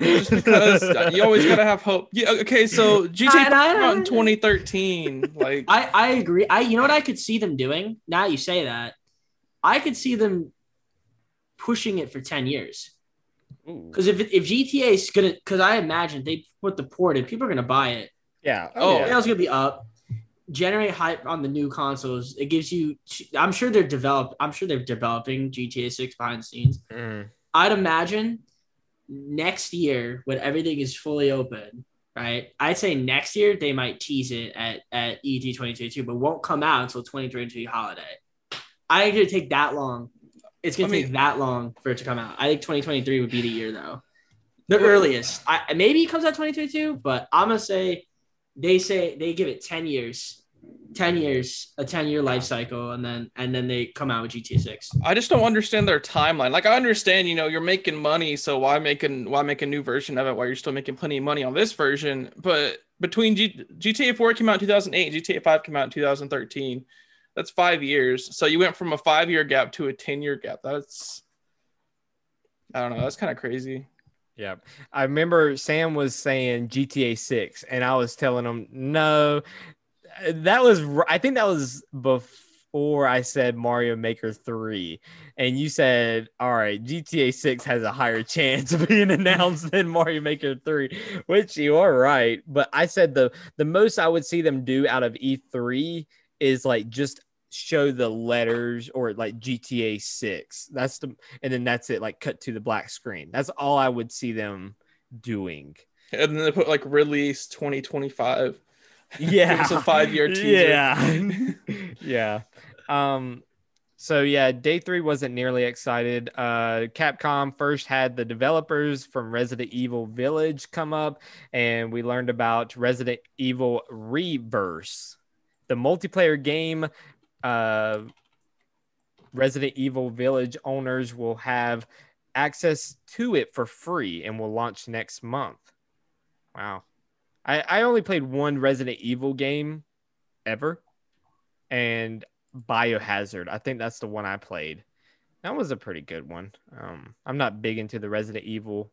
Just because you always gotta have hope. Yeah. Okay. So GTA out in 2013. Like, I agree. You know what I could see them doing? Now you say that, I could see them pushing it for 10 years. Because if GTA is gonna, because I imagine they put the port in, people are gonna buy it. Yeah. Oh, yeah. It's gonna be up. Generate hype on the new consoles. It gives you. I'm sure they're developing GTA 6 behind the scenes. Mm. I'd imagine next year when everything is fully open, right? I'd say next year they might tease it at E3 2022, but won't come out until 2023 holiday. I think it'd take that long. It's going to take that long for it to come out. I think 2023 would be the year, though. The earliest. Maybe it comes out 2022, but I'm going to say they give it 10 years. 10 years, a 10-year life cycle, and then they come out with GTA 6. I just don't understand their timeline. Like, I understand, you're making money, so why make a new version of it while you're still making plenty of money on this version? But between GTA 4 came out in 2008 and GTA 5 came out in 2013, that's 5 years. So you went from a 5-year gap to a 10-year gap. That's, I don't know. That's kind of crazy. Yeah. I remember Sam was saying GTA 6 and I was telling him, no, I think that was before I said Mario Maker 3. And you said, all right, GTA 6 has a higher chance of being announced than Mario Maker 3, which you are right. But I said the most I would see them do out of E3 is like just show the letters or like GTA 6. That's the, and then that's it, like cut to the black screen. That's all I would see them doing. And then they put like release 2025. Yeah. It's a 5-year teaser. Yeah. Yeah. So yeah, day 3 wasn't nearly excited. Capcom first had the developers from Resident Evil Village come up, and we learned about Resident Evil Reverse, the multiplayer game. Resident Evil Village owners will have access to it for free and will launch next month. Wow. I only played one Resident Evil game ever, and Biohazard. I think that's the one I played. That was a pretty good one. I'm not big into the Resident Evil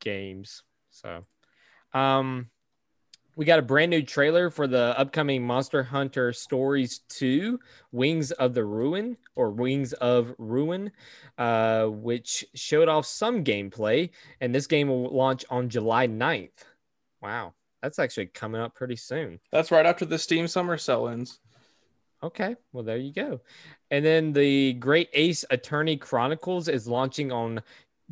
games. So we got a brand new trailer for the upcoming Monster Hunter Stories 2, Wings of Ruin, which showed off some gameplay, and this game will launch on July 9th. Wow, that's actually coming up pretty soon. That's right after the Steam Summer Sell-ins. Okay, well, there you go. And then the Great Ace Attorney Chronicles is launching on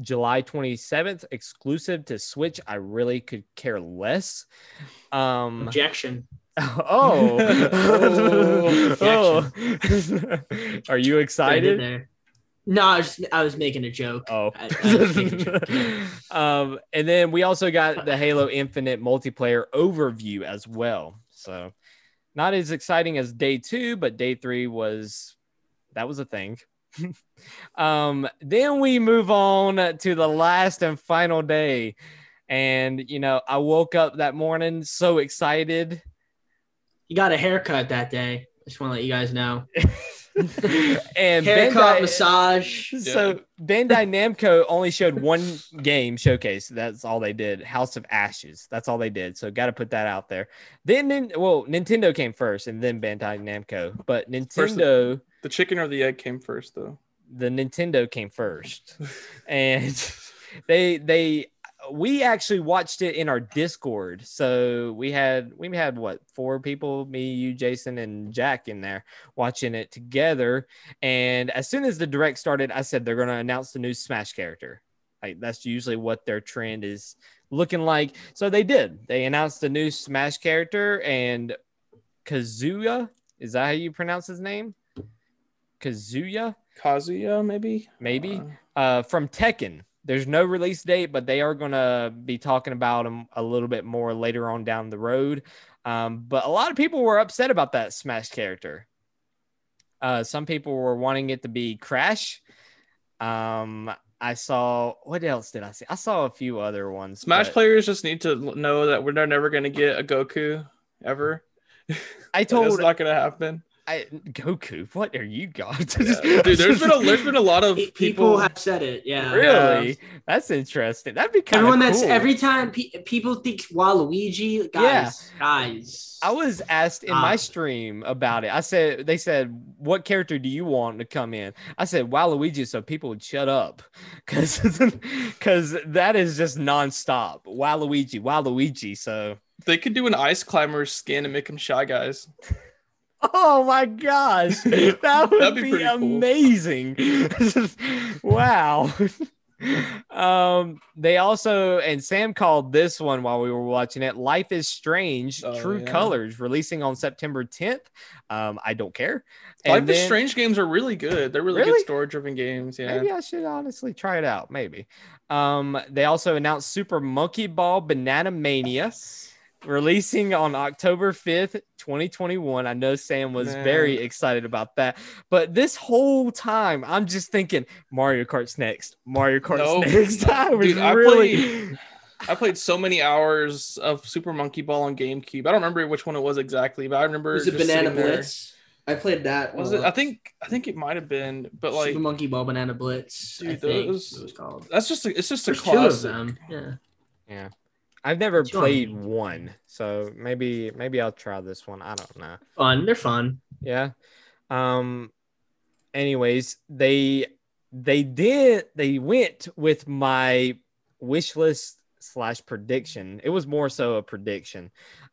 July 27th, exclusive to Switch. I really could care less. Objection. Oh. Objection. Oh. Are you excited? No, I was making a joke. Oh. I was making a joke. And then we also got the Halo Infinite multiplayer overview as well. So not as exciting as day 2, but day 3 was a thing. Then we move on to the last and final day. And, you know, I woke up that morning so excited. You got a haircut that day. I just want to let you guys know. And haircut, massage. So Bandai Namco only showed one game showcase. That's all they did. House of Ashes. That's all they did. So got to put that out there. Then, well, Nintendo came first, and then Bandai Namco. But Nintendo, first, the chicken or the egg came first, though. The Nintendo came first, and we actually watched it in our Discord. So we had what, 4 people, me, you, Jason, and Jack in there watching it together. And as soon as the direct started, I said, they're going to announce the new Smash character. Like, that's usually what their trend is looking like. So they did. They announced the new Smash character, and Kazuya. Is that how you pronounce his name? Kazuya, maybe, from Tekken. There's no release date, but they are going to be talking about him a little bit more later on down the road. But a lot of people were upset about that Smash character. Some people were wanting it to be Crash. I saw, what else did I see? I saw a few other ones. Smash players just need to know that we're never going to get a Goku ever. It's not going to happen. Goku, what are you guys? Yeah. Dude, there's been a lot of people have said it. Yeah, really, that's interesting. That'd be kind of cool. That's every time people think Waluigi, guys. I was asked in my stream about it. They said, "What character do you want to come in?" I said Waluigi, so people would shut up, because that is just nonstop. Waluigi. So they could do an Ice Climber skin and make him Shy Guys. Oh my gosh, that would be amazing. Cool. Wow. They also, and Sam called this one while we were watching it, Life is Strange, True Colors, releasing on September 10th. I don't care. Life is Strange games are really good. They're really good story-driven games. Yeah. Maybe I should honestly try it out, maybe. They also announced Super Monkey Ball Banana Mania. Yes. Releasing on October 5th, 2021. I know Sam was very excited about that. But this whole time, I'm just thinking, Mario Kart's next. Mario Kart's next. I played so many hours of Super Monkey Ball on GameCube. I don't remember which one it was exactly, but I remember. Was it Banana Blitz? I played that. Was it? I think it might have been, but like Super Monkey Ball Banana Blitz. Dude, it was called. It's just a classic. Two of them. Yeah. I've never played one, so maybe I'll try this one. I don't know. Fun, they're fun. Yeah. Anyways, they went with my wish list / prediction. It was more so a prediction.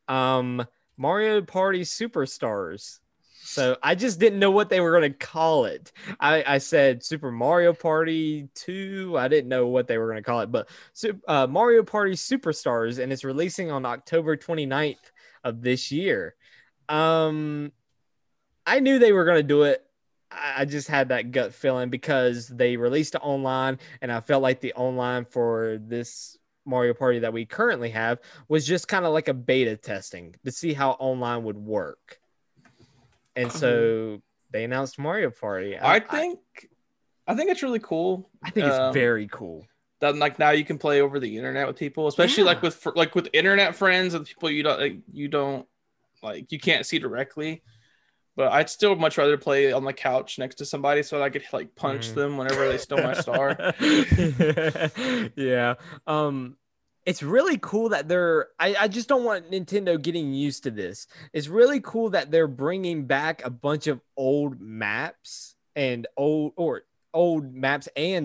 Mario Party Superstars. So I just didn't know what they were going to call it. I said Super Mario Party 2. I didn't know what they were going to call it, but Mario Party Superstars, and it's releasing on October 29th of this year. I knew they were going to do it. I just had that gut feeling because they released it online, and I felt like the online for this Mario Party that we currently have was just kind of like a beta testing to see how online would work. And so they announced Mario Party. I think it's really cool. I think it's very cool. That, like, now you can play over the internet with people, especially like with internet friends and people you can't see directly. But I'd still much rather play on the couch next to somebody so that I could like punch them whenever they stole my star. Yeah. It's really cool that they're – I just don't want Nintendo getting used to this. It's really cool that they're bringing back a bunch of old maps and and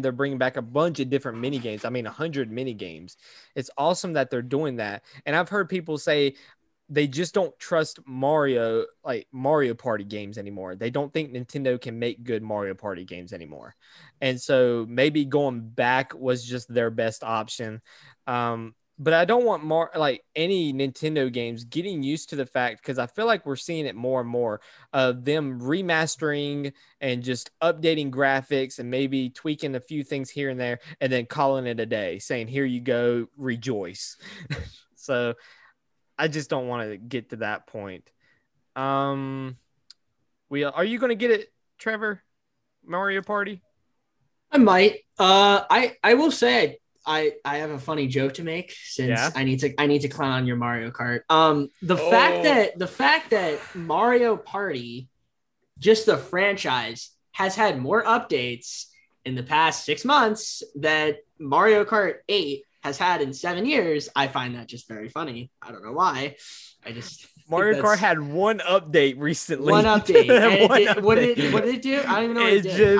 they're bringing back a bunch of different mini games. I mean, 100 mini games. It's awesome that they're doing that. And I've heard people say they just don't trust Mario Party games anymore. They don't think Nintendo can make good Mario Party games anymore. And so maybe going back was just their best option. But I don't want any Nintendo games getting used to the fact, because I feel like we're seeing it more and more of them remastering and just updating graphics and maybe tweaking a few things here and there and then calling it a day, saying, here you go, rejoice. So I just don't want to get to that point. Are you going to get it, Trevor? Mario Party? I might. I will say I have a funny joke to make since I need to clown your Mario Kart. The fact that Mario Party, just the franchise, has had more updates in the past 6 months than Mario Kart 8 has had in 7 years. I find that just very funny. I don't know why. Mario Kart had one update recently. One update. What did it do? I don't even know what it did.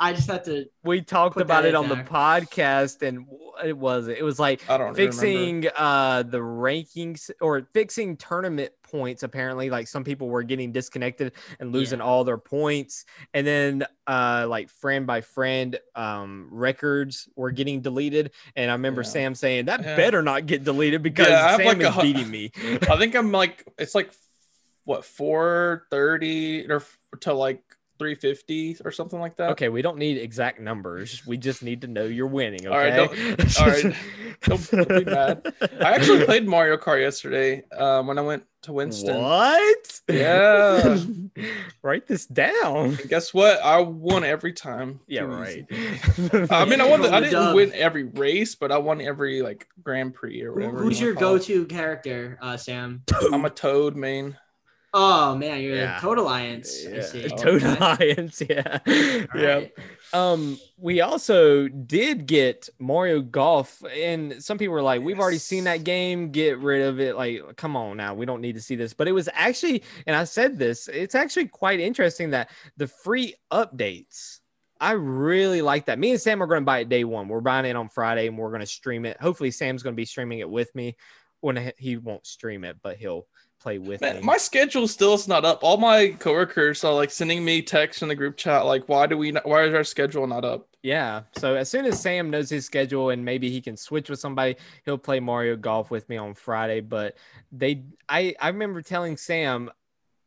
I just had to. We talked about it on the podcast, and it was like fixing the rankings or fixing tournament points. Apparently, like some people were getting disconnected and losing all their points, and then like friend by friend records were getting deleted. And I remember Sam saying that better not get deleted because Sam is beating me. I think I'm like, it's like what, 430 or to like 350 or something like that. Okay, we don't need exact numbers. We just need to know you're winning. Okay. All right, don't be mad. I actually played Mario Kart yesterday when I went to Winston. What? Yeah. Write this down. And guess what? I won every time. Yeah, right. I mean, I didn't win every race, but I won every like Grand Prix or whatever. Who's your go-to character, Sam? I'm a Toad main. Oh man, you're a Toad Alliance. Yeah. I see. Toad Alliance, yeah. Right. We also did get Mario Golf, and some people were like, we've already seen that game, get rid of it. Like, come on now, we don't need to see this. But it was actually, and I said this, it's actually quite interesting that the free updates, I really like that. Me and Sam are going to buy it day one. We're buying it on Friday, and we're going to stream it. Hopefully Sam's going to be streaming it with me. When he won't stream it, but he'll play with it. My schedule still is not up. All my coworkers are like sending me texts in the group chat, like, why is our schedule not up? Yeah. So as soon as Sam knows his schedule and maybe he can switch with somebody, he'll play Mario Golf with me on Friday. But I remember telling Sam,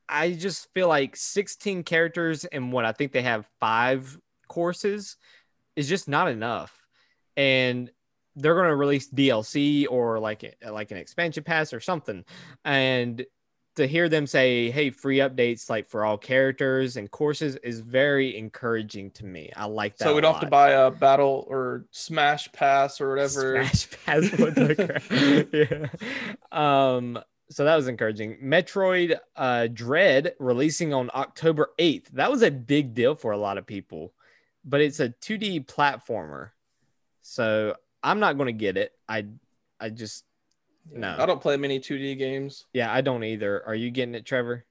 I just feel like 16 characters and I think they have 5 courses is just not enough. And they're going to release DLC or like an expansion pass or something. And to hear them say, hey, free updates, like for all characters and courses, is very encouraging to me. I like that. So we don't have to buy a battle or smash pass or whatever. Smash pass. What the crap? Yeah. So that was encouraging. Metroid Dread releasing on October 8th. That was a big deal for a lot of people, but it's a 2D platformer. So I'm not going to get it. I just, no. I don't play many 2D games. Yeah, I don't either. Are you getting it, Trevor?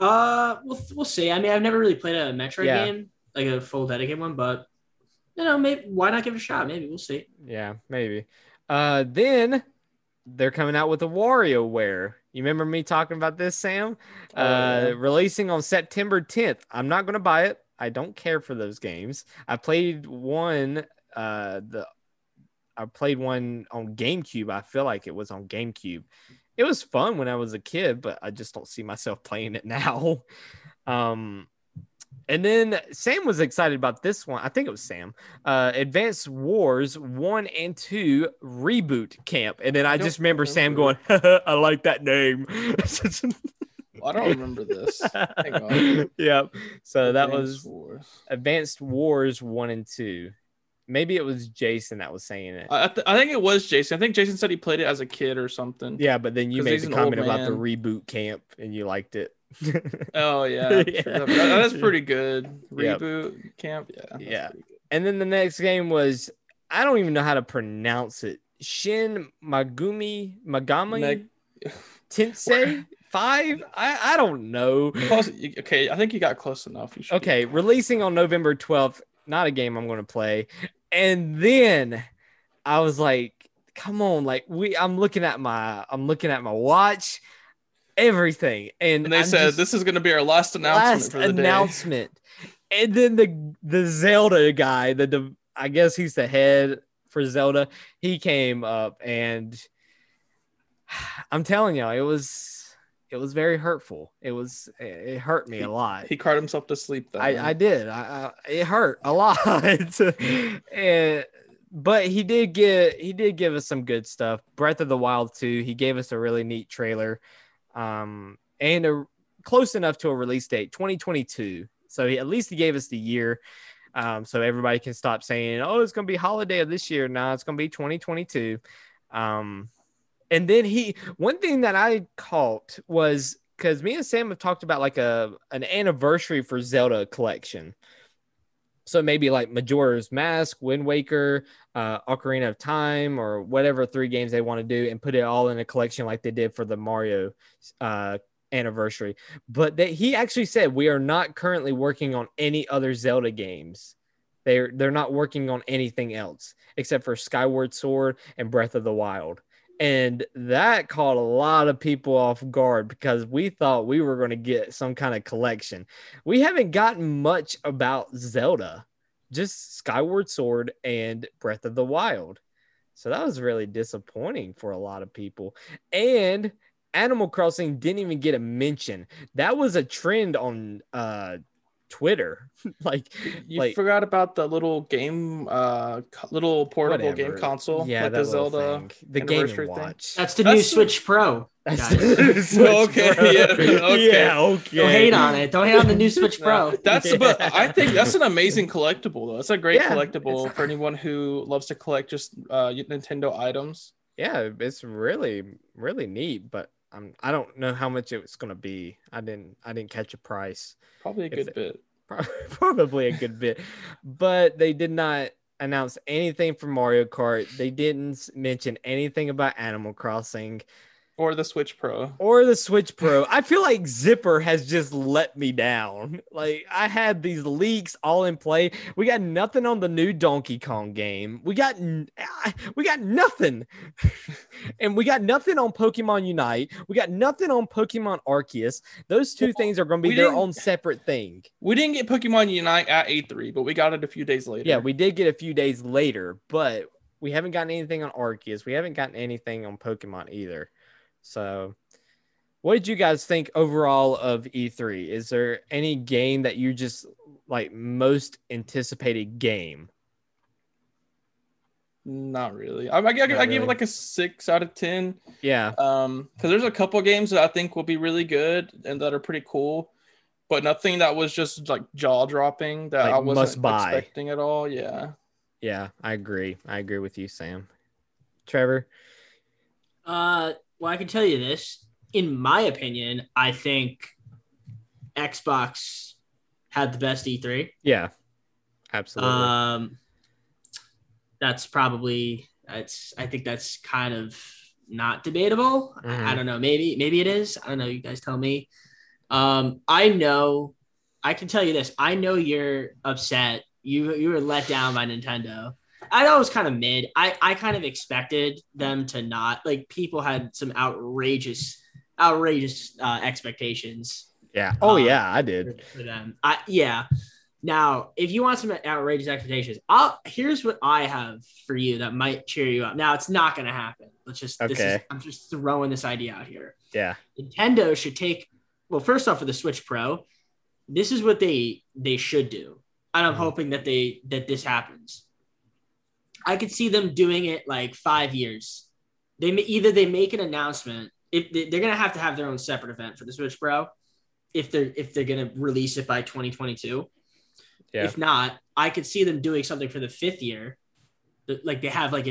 We'll see. I mean, I've never really played a Metroid game, like a full dedicated one, but, you know, maybe why not give it a shot? Maybe we'll see. Yeah, maybe. Then they're coming out with a WarioWare You remember me talking about this, Sam? Releasing on September 10th. I'm not going to buy it. I don't care for those games. I played one. I played one on GameCube. I feel like it was on GameCube. It was fun when I was a kid, but I just don't see myself playing it now. And then Sam was excited about this one. I think it was Sam. Advanced Wars 1 and 2 Reboot Camp. And then I just remember Sam going, I like that name. Well, I don't remember this. Hang on. Yeah. So that was Advanced Wars 1 and 2. Maybe it was Jason that was saying it. I think it was Jason. I think Jason said he played it as a kid or something. Yeah, but then you made the comment about the reboot camp and you liked it. Oh, yeah. Yeah. That's pretty good. Reboot camp. Yeah. And then the next game was, I don't even know how to pronounce it. Shin Megami Tensei 5? I don't know. Okay, I think you got close enough. Okay, releasing on November 12th. Not a game I'm going to play. And then I was like, come on, like I'm looking at my watch, everything. And they said this is going to be our last announcement for the day. And then the Zelda guy, I guess he's the head for Zelda, he came up and I'm telling y'all, it was very hurtful. It hurt me a lot. He cried himself to sleep. Though I did. It hurt a lot. But he did give us some good stuff. Breath of the Wild 2. He gave us a really neat trailer, and close enough to a release date, 2022. So at least he gave us the year. So everybody can stop saying, "Oh, it's gonna be holiday of this year." No, it's gonna be 2022. And then one thing that I caught was, because me and Sam have talked about like an anniversary for Zelda collection. So maybe like Majora's Mask, Wind Waker, Ocarina of Time, or whatever 3 games they want to do and put it all in a collection like they did for the Mario anniversary. But he actually said, we are not currently working on any other Zelda games. They're not working on anything else except for Skyward Sword and Breath of the Wild. And that caught a lot of people off guard because we thought we were going to get some kind of collection. We haven't gotten much about Zelda, just Skyward Sword and Breath of the Wild. So that was really disappointing for a lot of people. And Animal Crossing didn't even get a mention. That was a trend on Twitter. Forgot about the little game, little portable game console. Yeah, with the Zelda thing. The Game & Watch. That's the new Switch Pro. Okay. Yeah, okay. Don't hate on it. Don't hate on the new Switch Pro. But I think that's an amazing collectible, though. It's a great collectible for anyone who loves to collect just Nintendo items. Yeah, it's really, really neat, but I don't know how much it was going to be. I didn't catch a price. Probably a good bit. But they did not announce anything for Mario Kart. They didn't mention anything about Animal Crossing. Or the Switch Pro. I feel like Zipper has just let me down. Like, I had these leaks all in play. We got nothing on the new Donkey Kong game. We got nothing. And we got nothing on Pokemon Unite. We got nothing on Pokemon Arceus. Those two things are going to be their own separate thing. We didn't get Pokemon Unite at A3, but we got it a few days later. Yeah, we did get a few days later, but we haven't gotten anything on Arceus. We haven't gotten anything on Pokemon either. So what did you guys think overall of E3? Is there any game that you just like most anticipated game? Not really. I give it like a 6 out of 10. Yeah. Because there's a couple games that I think will be really good and that are pretty cool, but nothing that was just like jaw dropping that like I wasn't expecting at all. Yeah. Yeah, I agree. I agree with you, Sam. Trevor. Well, I can tell you this. In my opinion, I think Xbox had the best E3. Yeah, absolutely. I think that's kind of not debatable. Mm-hmm. I don't know. Maybe it is. I don't know. You guys tell me. I can tell you this. I know you're upset. You were let down by Nintendo. I know it was kind of mid. I kind of expected them to not, like, people had some outrageous outrageous expectations. Yeah. Oh, yeah, I did. For them. Yeah. Now, if you want some outrageous expectations, here's what I have for you that might cheer you up. Now, it's not going to happen. Let's just, okay. I'm just throwing this idea out here. Yeah. Nintendo should take, well, first off, for the Switch Pro, this is what they should do. And I'm hoping that this happens. I could see them doing it like 5 years. They make an announcement. If they're going to have their own separate event for the Switch Pro, if they're going to release it by 2022. Yeah. If not, I could see them doing something for the fifth year. Like they have like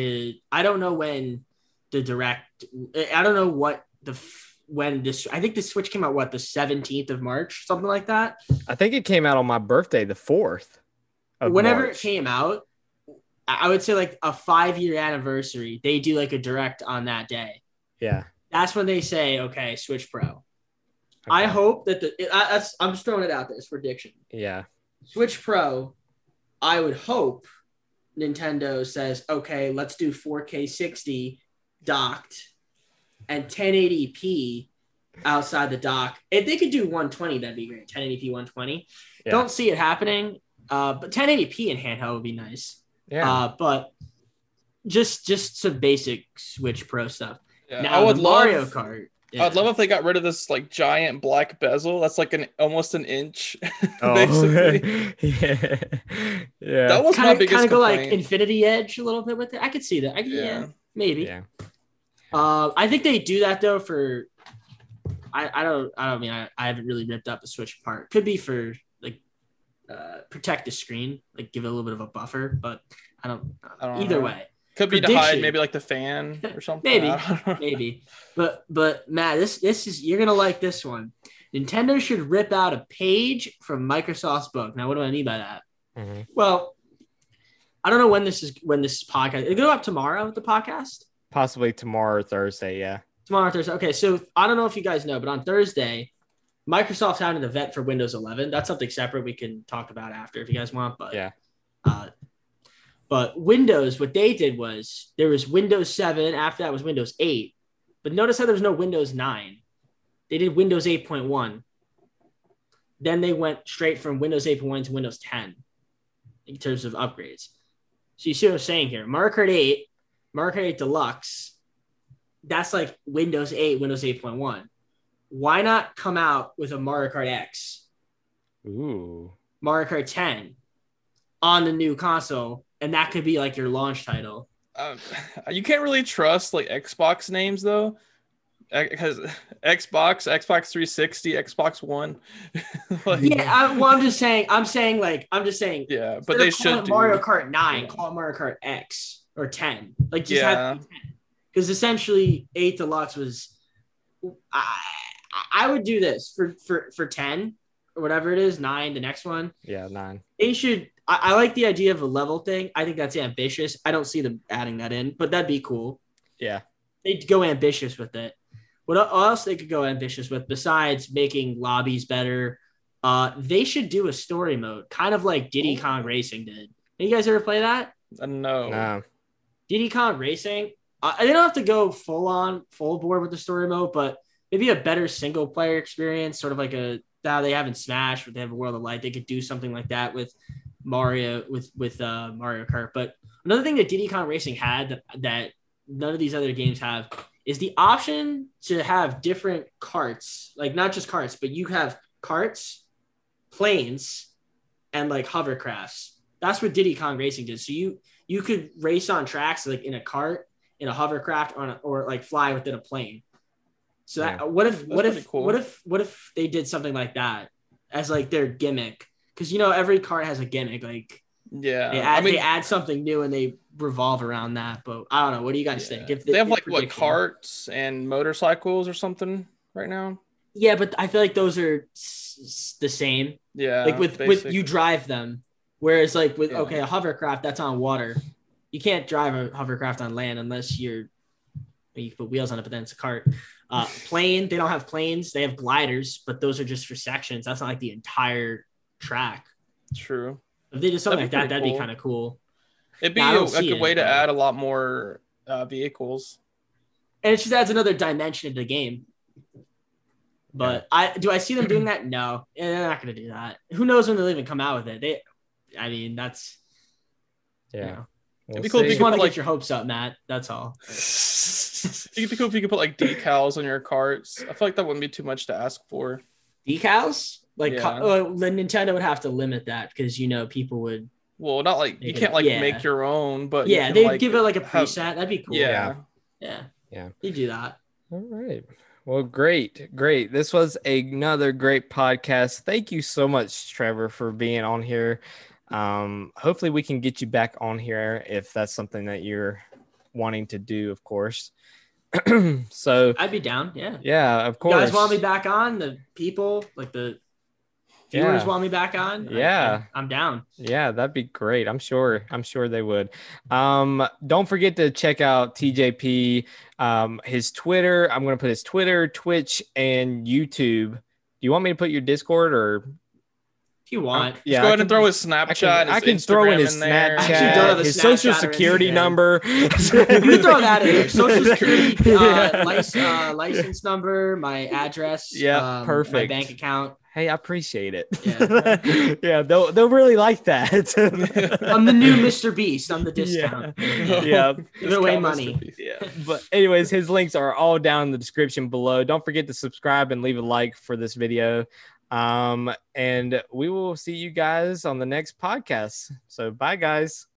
I don't know when the direct, I don't know what I think the Switch came out, the 17th of March, something like that. I think it came out on my birthday, the 4th of Whenever March. It came out, I would say like a 5-year anniversary, they do like a direct on that day. Yeah. That's when they say, okay, Switch Pro. Okay. I hope that I'm just throwing it out there as prediction. Yeah. Switch Pro, I would hope Nintendo says, okay, let's do 4K 60 docked and 1080p outside the dock. If they could do 120, that'd be great. 1080p, 120. Yeah. Don't see it happening, but 1080p in handheld would be nice. Yeah. But just some basic Switch Pro stuff. Yeah. Now, I would love Mario Kart. Yeah. I'd love if they got rid of this like giant black bezel. That's like almost an inch. Oh. Basically. Yeah. Yeah. That was kinda, my biggest complaint. Kind of go like Infinity Edge a little bit with it. I could see that. Yeah. Maybe. Yeah. I think they do that though for. I haven't really ripped up the Switch apart. Could be for like protect the screen, like give it a little bit of a buffer. But I don't either know. Way. Could be to hide maybe like the fan or something. maybe. But Matt, this is, you're gonna like this one. Nintendo should rip out a page from Microsoft's book. Now, what do I mean by that? Mm-hmm. Well, I don't know when this podcast. It'll go up tomorrow with the podcast. Possibly tomorrow or Thursday, yeah. Tomorrow or Thursday. Okay, so I don't know if you guys know, but on Thursday, Microsoft's having an event for Windows 11. That's something separate we can talk about after if you guys want. But yeah. But Windows, what they did was there was Windows 7. After that was Windows 8. But notice how there was no Windows 9. They did Windows 8.1. Then they went straight from Windows 8.1 to Windows 10 in terms of upgrades. So you see what I'm saying here. Mario Kart 8, Mario Kart 8 Deluxe, that's like Windows 8, Windows 8.1. Why not come out with a Mario Kart X? Ooh. Mario Kart 10 on the new console. And that could be like your launch title. You can't really trust like Xbox names though, because Xbox 360, Xbox One. Like, yeah, I'm just saying. Yeah, but they should do Mario Kart 9. Yeah. Call it Mario Kart X or 10. Like just have 10, because essentially 8 Deluxe was. I would do this for 10 or whatever it is, 9 the next one. Yeah, 9. They should. I like the idea of a level thing. I think that's ambitious. I don't see them adding that in, but that'd be cool. Yeah. They'd go ambitious with it. What else they could go ambitious with besides making lobbies better? They should do a story mode, kind of like Diddy Kong Racing did. Have you guys ever play that? No. Diddy Kong Racing. They don't have to go full board with the story mode, but maybe a better single player experience, sort of like how they have in Smash, but they have a World of Light. They could do something like that with Mario with Mario Kart. But another thing that Diddy Kong Racing had that none of these other games have is the option to have different carts, like not just carts, but you have carts, planes, and like hovercrafts. That's what Diddy Kong Racing did. So you could race on tracks like in a cart, in a hovercraft, or like fly within a plane. So that, yeah. What if they did something like that as like their gimmick? Because, you know, every card has a gimmick. Like, yeah, they add something new and they revolve around that. But I don't know. What do you guys think? If they have like what, carts and motorcycles or something right now? Yeah, but I feel like those are the same. Yeah, like with you drive them, whereas like with a hovercraft that's on water, you can't drive a hovercraft on land unless you can put wheels on it, but then it's a cart. Plane, they don't have planes. They have gliders, but those are just for sections. That's not like the entire track. True. If they did something like that, that'd be kind of cool. It'd be a good way to add a lot more vehicles, and it just adds another dimension to the game. But do I see them doing that? No, they're not going to do that. Who knows when they'll even come out with it? I mean, that's you know. It'd be cool if you want to get your hopes up, Matt. That's all. It'd be cool if you could put like decals on your carts. I feel like that wouldn't be too much to ask for. Decals? Like Nintendo would have to limit that because you know people would. Well, not like you can't like make your own, but yeah, they like, give it like a preset. That'd be cool. Yeah. You do that. All right. Well, great. This was another great podcast. Thank you so much, Trevor, for being on here. Hopefully we can get you back on here if that's something that you're wanting to do, of course. So I'd be down. Yeah, of course. You guys want me back on? The people, like the viewers, want me back on? I'm down. Yeah, that'd be great. I'm sure they would. Don't forget to check out TJP, his Twitter. I'm gonna put his Twitter, Twitch, and YouTube. Do you want me to put your Discord or? If you want, just go ahead and throw his Snapchat. I can throw in his Snapchat, his social security number. You throw that in there. Social security license number, my address. Yeah, perfect. My bank account. Hey, I appreciate it. Yeah, they'll really like that. I'm the new Mr. Beast. I'm the discount. Yeah. Give away money. Yeah. But anyways, his links are all down in the description below. Don't forget to subscribe and leave a like for this video. And we will see you guys on the next podcast. So bye, guys.